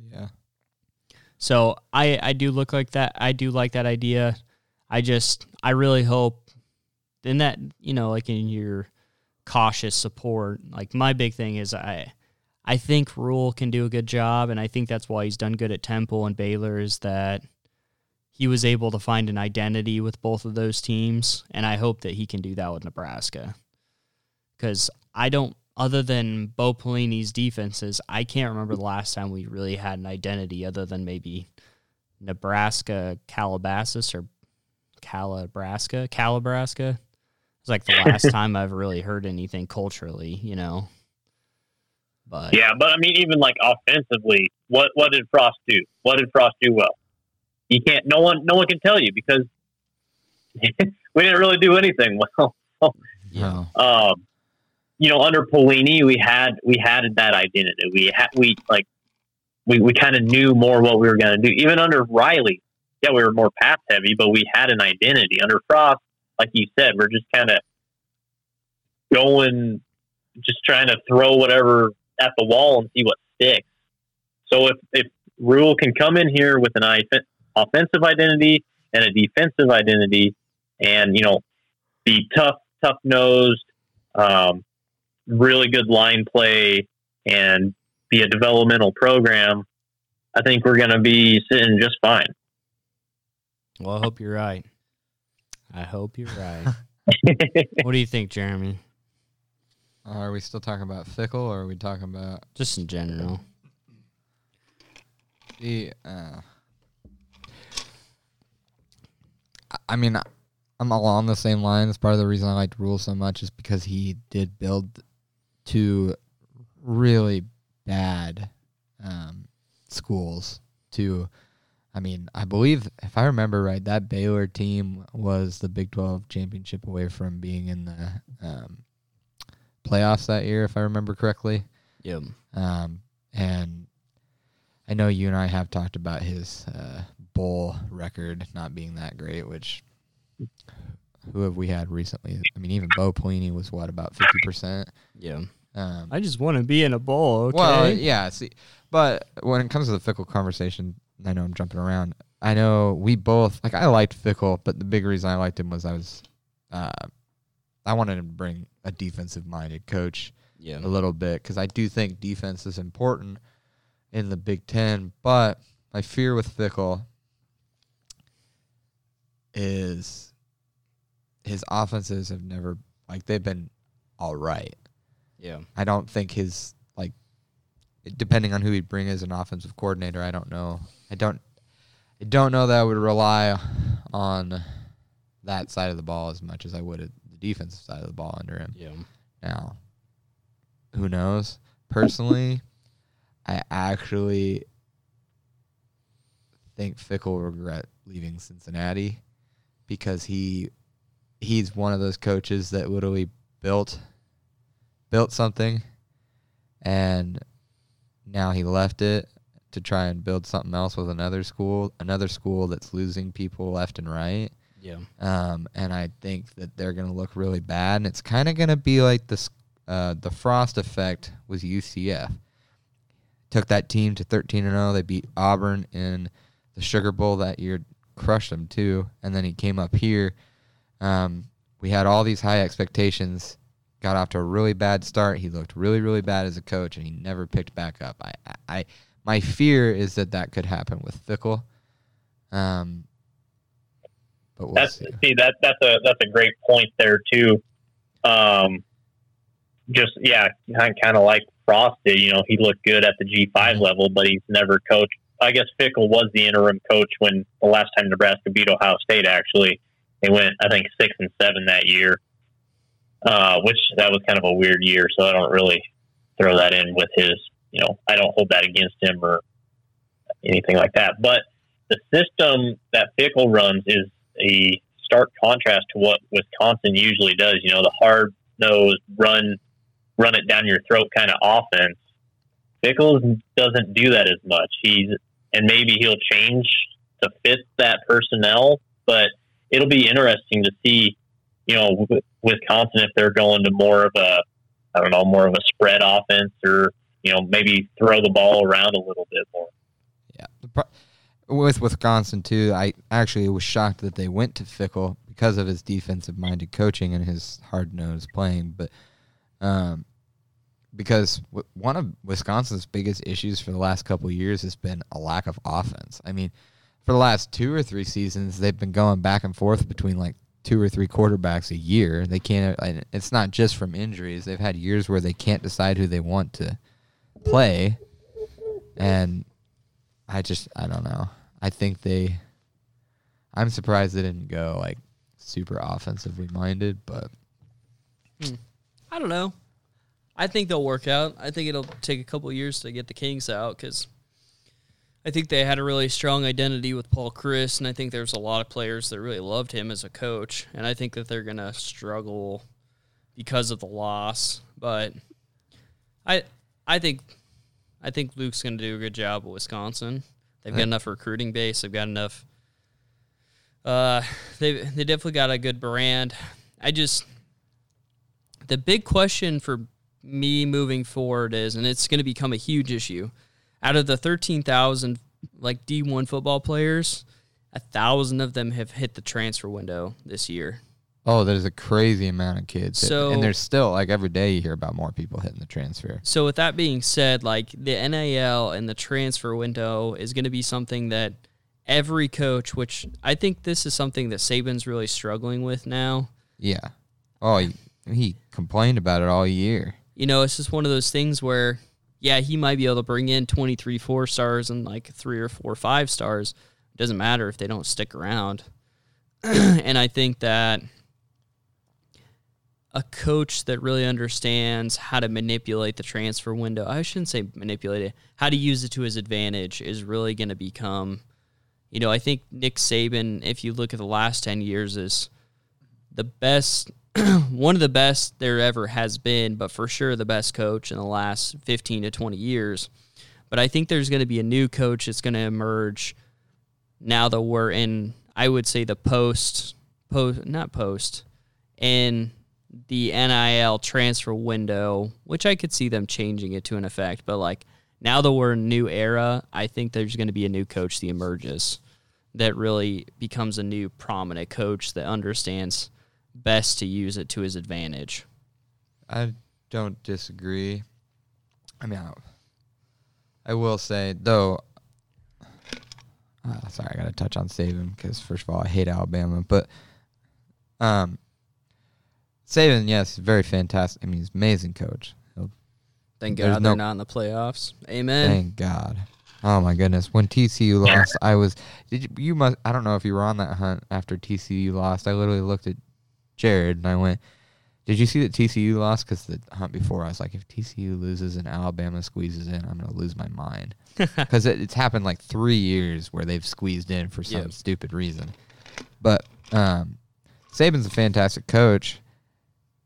Yeah. So I do look like that. I do like that idea. I really hope in that, you know, like in your cautious support. Like my big thing is I think Rhule can do a good job, and I think that's why he's done good at Temple and Baylor, is that he was able to find an identity with both of those teams, and I hope that he can do that with Nebraska. Because I don't, other than Bo Pelini's defenses, I can't remember the last time we really had an identity other than maybe Nebraska, Calabasas, or Calabrasca. It's like the last time I've really heard anything culturally, you know. But yeah, but I mean, even like offensively, what did Frost do? What did Frost do well? You can't. No one can tell you because we didn't really do anything well. Yeah. You know, under Pelini, we had that identity. We kind of knew more what we were going to do. Even under Riley, yeah, we were more pass heavy, but we had an identity. Under Frost, like you said, we're just kind of going, just trying to throw whatever at the wall and see what sticks. So if Rhule can come in here with an offensive identity and a defensive identity and, you know, be tough-nosed, really good line play and be a developmental program, I think we're going to be sitting just fine. Well, I hope you're right. What do you think, Jeremy? Are we still talking about Fickle, or are we talking about... Just in general. I'm along the same lines. Part of the reason I liked Rhule so much is because he did build two really bad schools. I believe, if I remember right, that Baylor team was the Big 12 championship away from being in the playoffs that year, if I remember correctly. Yep. And I know you and I have talked about his bowl record not being that great, which... Who have we had recently? I mean, even Bo Pelini was, about 50%? Yeah. I just want to be in a bowl, okay? Well, yeah, see, but when it comes to the Fickle conversation, I know I'm jumping around. I know we both, I liked Fickle, but the big reason I liked him was I wanted to bring a defensive-minded coach a little bit, because I do think defense is important in the Big Ten, but my fear with Fickle is his offenses have never, they've been all right. Yeah. I don't think his, depending on who he'd bring as an offensive coordinator, I don't know. I don't know that I would rely on that side of the ball as much as I would at the defensive side of the ball under him. Yeah. Now, who knows? Personally, I actually think Fickle will regret leaving Cincinnati, because he's one of those coaches that literally built something, and now he left it to try and build something else with another school that's losing people left and right. Yeah. And I think that they're going to look really bad, and it's kind of going to be like this, the Frost effect was UCF. Took that team to 13-0. They beat Auburn in the Sugar Bowl that year, crushed them too, and then he came up here. We had all these high expectations, got off to a really bad start. He looked really, really bad as a coach, and he never picked back up. My fear is that could happen with Fickle. But we'll see. That's a great point there too. Kind of like Frost did. He looked good at the G5 level, but he's never coached. I guess Fickle was the interim coach when the last time Nebraska beat Ohio State. Actually, they went, 6-7 that year, which that was kind of a weird year. So I don't really throw that in with his, I don't hold that against him or anything like that. But the system that Fickle runs is a stark contrast to what Wisconsin usually does. The hard nosed run it down your throat kind of offense. Fickle doesn't do that as much. And maybe he'll change to fit that personnel, but it'll be interesting to see, Wisconsin, if they're going to more of a spread offense, or, maybe throw the ball around a little bit more. Yeah. With Wisconsin, too, I actually was shocked that they went to Fickle because of his defensive-minded coaching and his hard-nosed playing, but because one of Wisconsin's biggest issues for the last couple of years has been a lack of offense. For the last 2 or 3 seasons, they've been going back and forth between 2 or 3 quarterbacks a year. They can't, and it's not just from injuries. They've had years where they can't decide who they want to play. And I don't know. I think I'm surprised they didn't go super offensively minded, but I don't know. I think they'll work out. I think it'll take a couple of years to get the kinks out, because I think they had a really strong identity with Paul Chris, and I think there's a lot of players that really loved him as a coach, and I think that they're going to struggle because of the loss. But I think Luke's going to do a good job at Wisconsin. They've got enough recruiting base. They've got enough. They definitely got a good brand. The big question for me moving forward is, and it's going to become a huge issue, out of the 13,000 D1 football players, 1,000 of them have hit the transfer window this year. Oh, there's a crazy amount of kids. So, and there's still, like, every day you hear about more people hitting the transfer. So with that being said, like, the NIL and the transfer window is going to be something that every coach, which I think this is something that Saban's really struggling with now. Yeah. Oh, he complained about it all year. You know, it's just one of those things where, yeah, he might be able to bring in 23 4-stars and, like, 3 or 4 5-stars. It doesn't matter if they don't stick around. And I think that a coach that really understands how to manipulate the transfer window, I shouldn't say manipulate it, how to use it to his advantage is really going to become, you know, I think Nick Saban, if you look at the last 10 years, is the best, one of the best there ever has been, but for sure the best coach in the last 15 to 20 years. But I think there's going to be a new coach that's going to emerge now that we're in, I would say, the in the NIL transfer window, which I could see them changing it to an effect, but, like, now that we're in a new era, I think there's going to be a new coach that emerges that really becomes a new prominent coach that understands best to use it to his advantage. I don't disagree. I mean, I will say, though, sorry, I got to touch on Saban because, first of all, I hate Alabama, but Saban, yes, very fantastic. I mean, he's an amazing coach. Thank God they're not in the playoffs. Amen. Thank God. Oh my goodness. When TCU lost, I was. I don't know if you were on that hunt after TCU lost. I literally looked at Jared and I went, "Did you see that TCU lost?" Because the hunt before, I was like, "If TCU loses and Alabama squeezes in, I'm gonna lose my mind." Because it's happened like 3 years where they've squeezed in for some stupid reason. But Saban's a fantastic coach,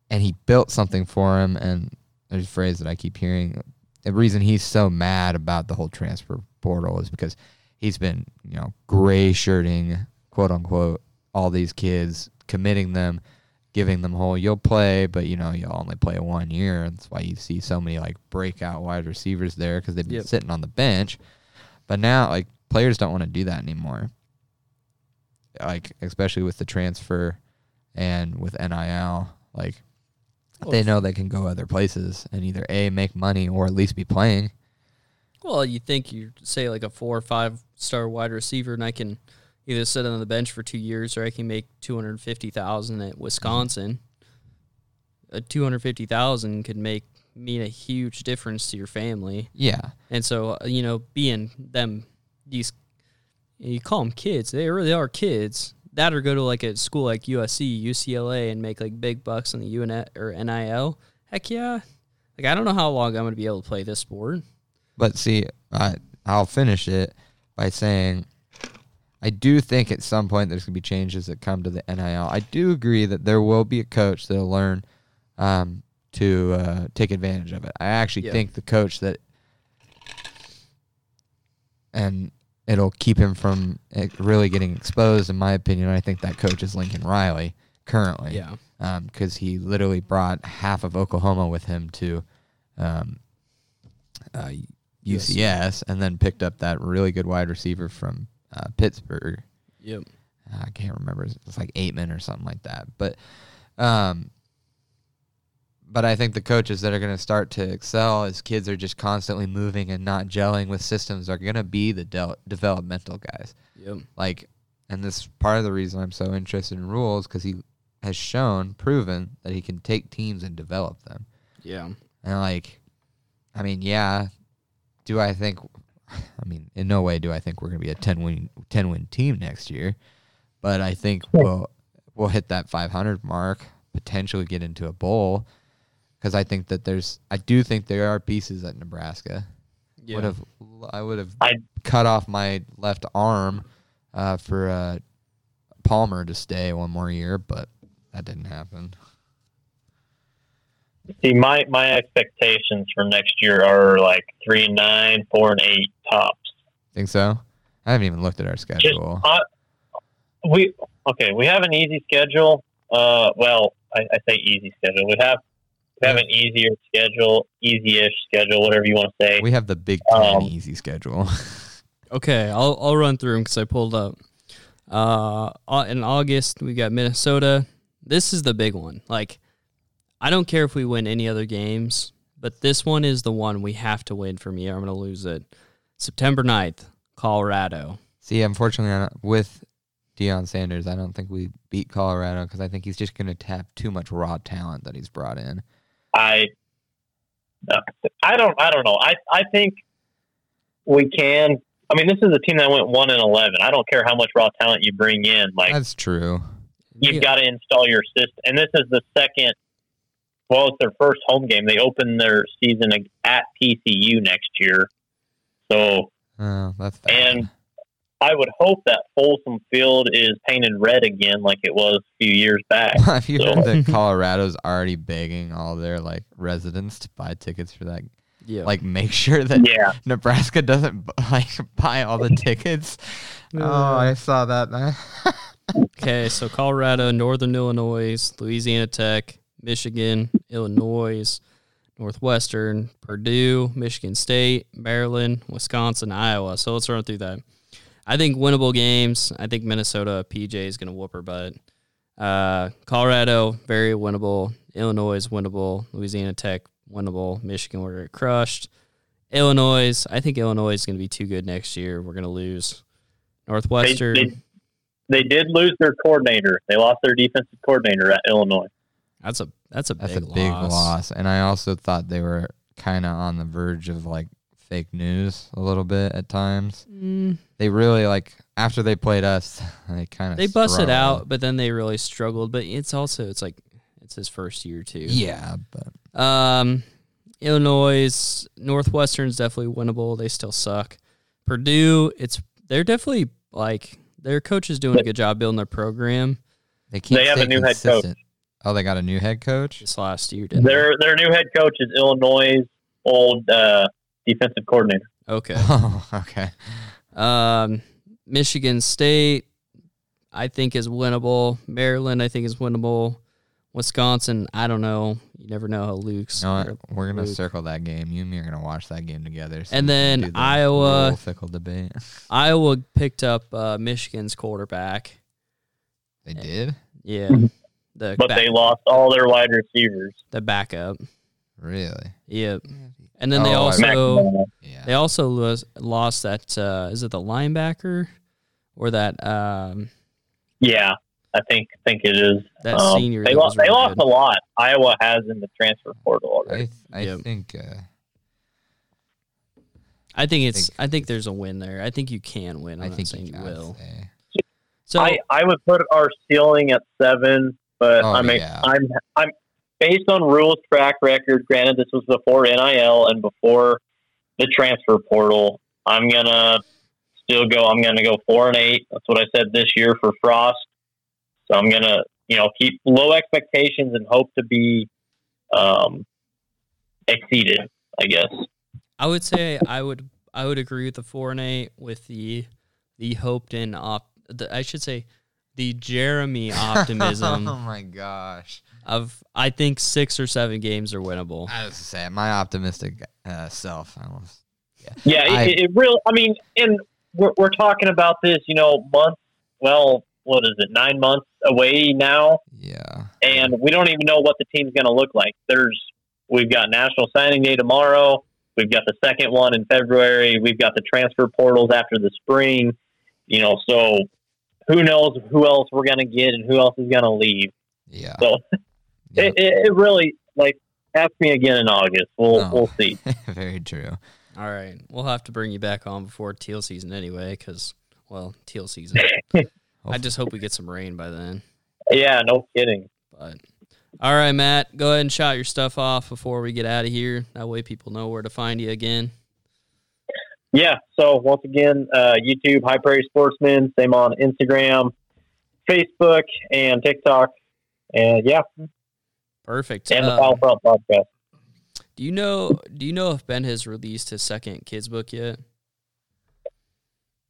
and he built something for him and. There's a phrase that I keep hearing. The reason he's so mad about the whole transfer portal is because he's been, you know, gray-shirting, quote-unquote, all these kids, committing them, giving them whole, you'll play, but, you know, you'll only play 1 year. That's why you see so many, like, breakout wide receivers there because they've been sitting on the bench. But now, like, players don't want to do that anymore, like, especially with the transfer and with NIL, like, they know they can go other places and either A, make money, or at least be playing. Well, you think you say like a 4 or 5 star wide receiver, and I can either sit on the bench for 2 years, or I can make $250,000 at Wisconsin. $250,000 could mean a huge difference to your family. Yeah, and so, you know, being them, these, you call them kids. They really are kids. That or go to, like, a school like USC, UCLA, and make, like, big bucks on the NIL. Heck yeah. Like, I don't know how long I'm going to be able to play this sport. But, see, I'll finish it by saying I do think at some point there's going to be changes that come to the NIL. I do agree that there will be a coach that will learn to take advantage of it. I actually think the coach that – and – it'll keep him from really getting exposed, in my opinion. I think that coach is Lincoln Riley currently. Yeah. Because he literally brought half of Oklahoma with him to UCS, and then picked up that really good wide receiver from Pittsburgh. Yep. I can't remember. It's like Aitman or something like that. But I think the coaches that are going to start to excel as kids are just constantly moving and not gelling with systems are going to be the developmental guys. Yep. Like, and this is part of the reason I'm so interested in Rhule is because he has proven that he can take teams and develop them. Yeah. And, like, I mean, in no way do I think we're going to be a 10-win team next year, but I think we'll hit that 500 mark, potentially get into a bowl. Because I think that I do think there are pieces at Nebraska. Yeah. I would have cut off my left arm for Palmer to stay one more year, but that didn't happen. See, my expectations for next year are like 3-9, 4-8 tops. Think so? I haven't even looked at our schedule. We have an easy schedule. I say easy schedule. We have an easier schedule, easy-ish schedule, whatever you want to say. We have the Big 12 easy schedule. Okay, I'll run through them because I pulled up. In August, we got Minnesota, This is the big one. Like, I don't care if we win any other games, but this one is the one we have to win from here. I'm going to lose it. September 9th, Colorado. See, unfortunately, with Deion Sanders, I don't think we beat Colorado because I think he's just going to tap too much raw talent that he's brought in. I don't know. I think we can. I mean, this is a team that went 1-11. I don't care how much raw talent you bring in. Like, that's true. You've got to install your system. And this is the second. Well, it's their first home game. They open their season at TCU next year. So, that's bad. And I would hope that Folsom Field is painted red again, like it was a few years back. Have you heard that Colorado's already begging all their like residents to buy tickets for that? Yeah. Like, make sure that Nebraska doesn't like buy all the tickets. Oh, I saw that. Okay, so Colorado, Northern Illinois, Louisiana Tech, Michigan, Illinois, Northwestern, Purdue, Michigan State, Maryland, Wisconsin, Iowa. So let's run through that. I think winnable games. I think Minnesota, PJ is going to whoop her butt. Colorado, very winnable. Illinois, winnable. Louisiana Tech, winnable. Michigan, we're crushed. Illinois, I think Illinois is going to be too good next year. We're going to lose. Northwestern. They did lose their coordinator. They lost their defensive coordinator at Illinois. That's a big loss. And I also thought they were kind of on the verge of like fake news a little bit at times. They really like after they played us, they busted out, but then they really struggled. But it's his first year too. Yeah, but Illinois, Northwestern's definitely winnable. They still suck. Purdue, they're definitely like their coach is doing a good job building their program. They have a new head coach. Oh, they got a new head coach? This last year, didn't Their new head coach is Illinois' old defensive coordinator. Okay. Oh, okay. Michigan State, I think, is winnable. Maryland, I think, is winnable. Wisconsin, I don't know. You never know how Luke's. No, we're going to circle that game. You and me are going to watch that game together. So and then Iowa. Fickle debate. Iowa picked up Michigan's quarterback. They did? Yeah. But they lost all their wide receivers. The backup. Really? Yep. And then they also lost that, is it the linebacker? Or that... yeah, I think it is. That senior. They lost a lot. Iowa has in the transfer portal already. I think there's a win there. I think you can win. I'm not saying you will. So I would put our ceiling at 7... But I'm based on Rule's track record. Granted, this was before NIL and before the transfer portal. I'm gonna go 4-8. That's what I said this year for Frost. So I'm gonna keep low expectations and hope to be exceeded. I guess I would say I would agree with the 4-8 with the hoped in the Jeremy optimism. Oh my gosh! I think 6 or 7 games are winnable. I was saying my optimistic self. It really. I mean, and we're talking about this, months. Well, what is it? 9 months away now. Yeah. And we don't even know what the team's going to look like. We've got National Signing Day tomorrow. We've got the second one in February. We've got the transfer portals after the spring. So. Who knows who else we're going to get and who else is going to leave. Yeah. So it really, ask me again in August. We'll see. Very true. All right. We'll have to bring you back on before teal season anyway because, teal season. I just hope we get some rain by then. Yeah, no kidding. But all right, Matt, go ahead and shout your stuff off before we get out of here. That way people know where to find you again. Yeah, so once again, YouTube, High Prairie Sportsman, same on Instagram, Facebook, and TikTok, and yeah. Perfect. And the Foul Front Podcast. Do you know if Ben has released his second kids book yet?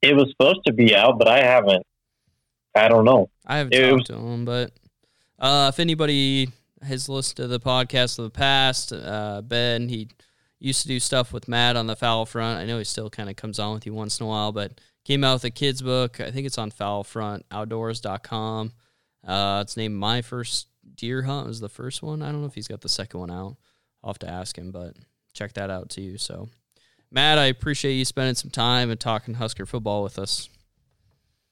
It was supposed to be out, but I haven't. I don't know. I haven't talked to him, but if anybody has listened to the podcast of the past, Ben, he... used to do stuff with Matt on the Foul Front. I know he still kind of comes on with you once in a while, but came out with a kid's book. I think it's on Foul Front, outdoors.com. It's named My First Deer Hunt is the first one. I don't know if he's got the second one out. I'll have to ask him, but check that out too. So, Matt, I appreciate you spending some time and talking Husker football with us.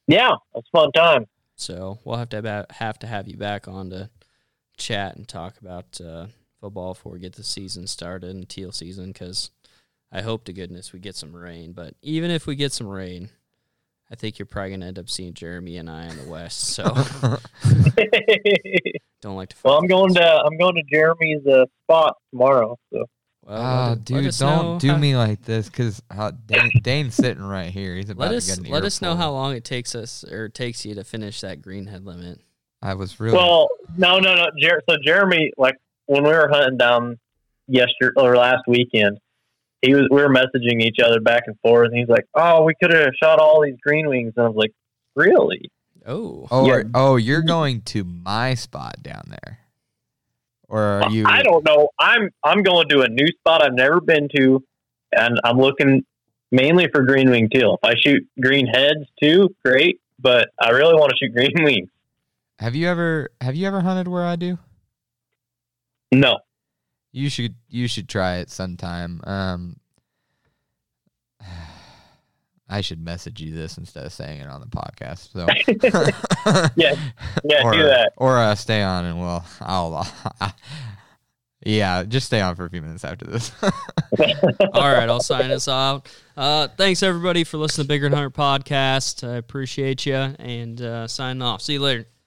Yeah, it's a fun time. So we'll have to have you back on to chat and talk about football before we get the season started and teal season, because I hope to goodness we get some rain. But even if we get some rain, I think you're probably going to end up seeing Jeremy and I in the West. So don't like to. Well, I'm going to Jeremy's spot tomorrow. So. Well, dude, don't do me like this, because Dane's sitting right here. He's about to get an earful. Let us know how long it takes us or takes you to finish that greenhead limit. I was really no. So Jeremy, like when we were hunting down yesterday or last weekend, we were messaging each other back and forth, and he's like, "Oh, we could have shot all these green wings," and I was like, "Really? Oh, you're going to my spot down there." Or are you... I don't know. I'm going to a new spot I've never been to, and I'm looking mainly for green wing teal. If I shoot green heads too, great, but I really want to shoot green wings. Have you ever hunted where I do? No. You should try it sometime. I should message you this instead of saying it on the podcast. So yeah, do that. Or stay on and just stay on for a few minutes after this. All right, I'll sign us out. Thanks everybody for listening to Bigger and Hunter podcast. I appreciate you and signing off. See you later.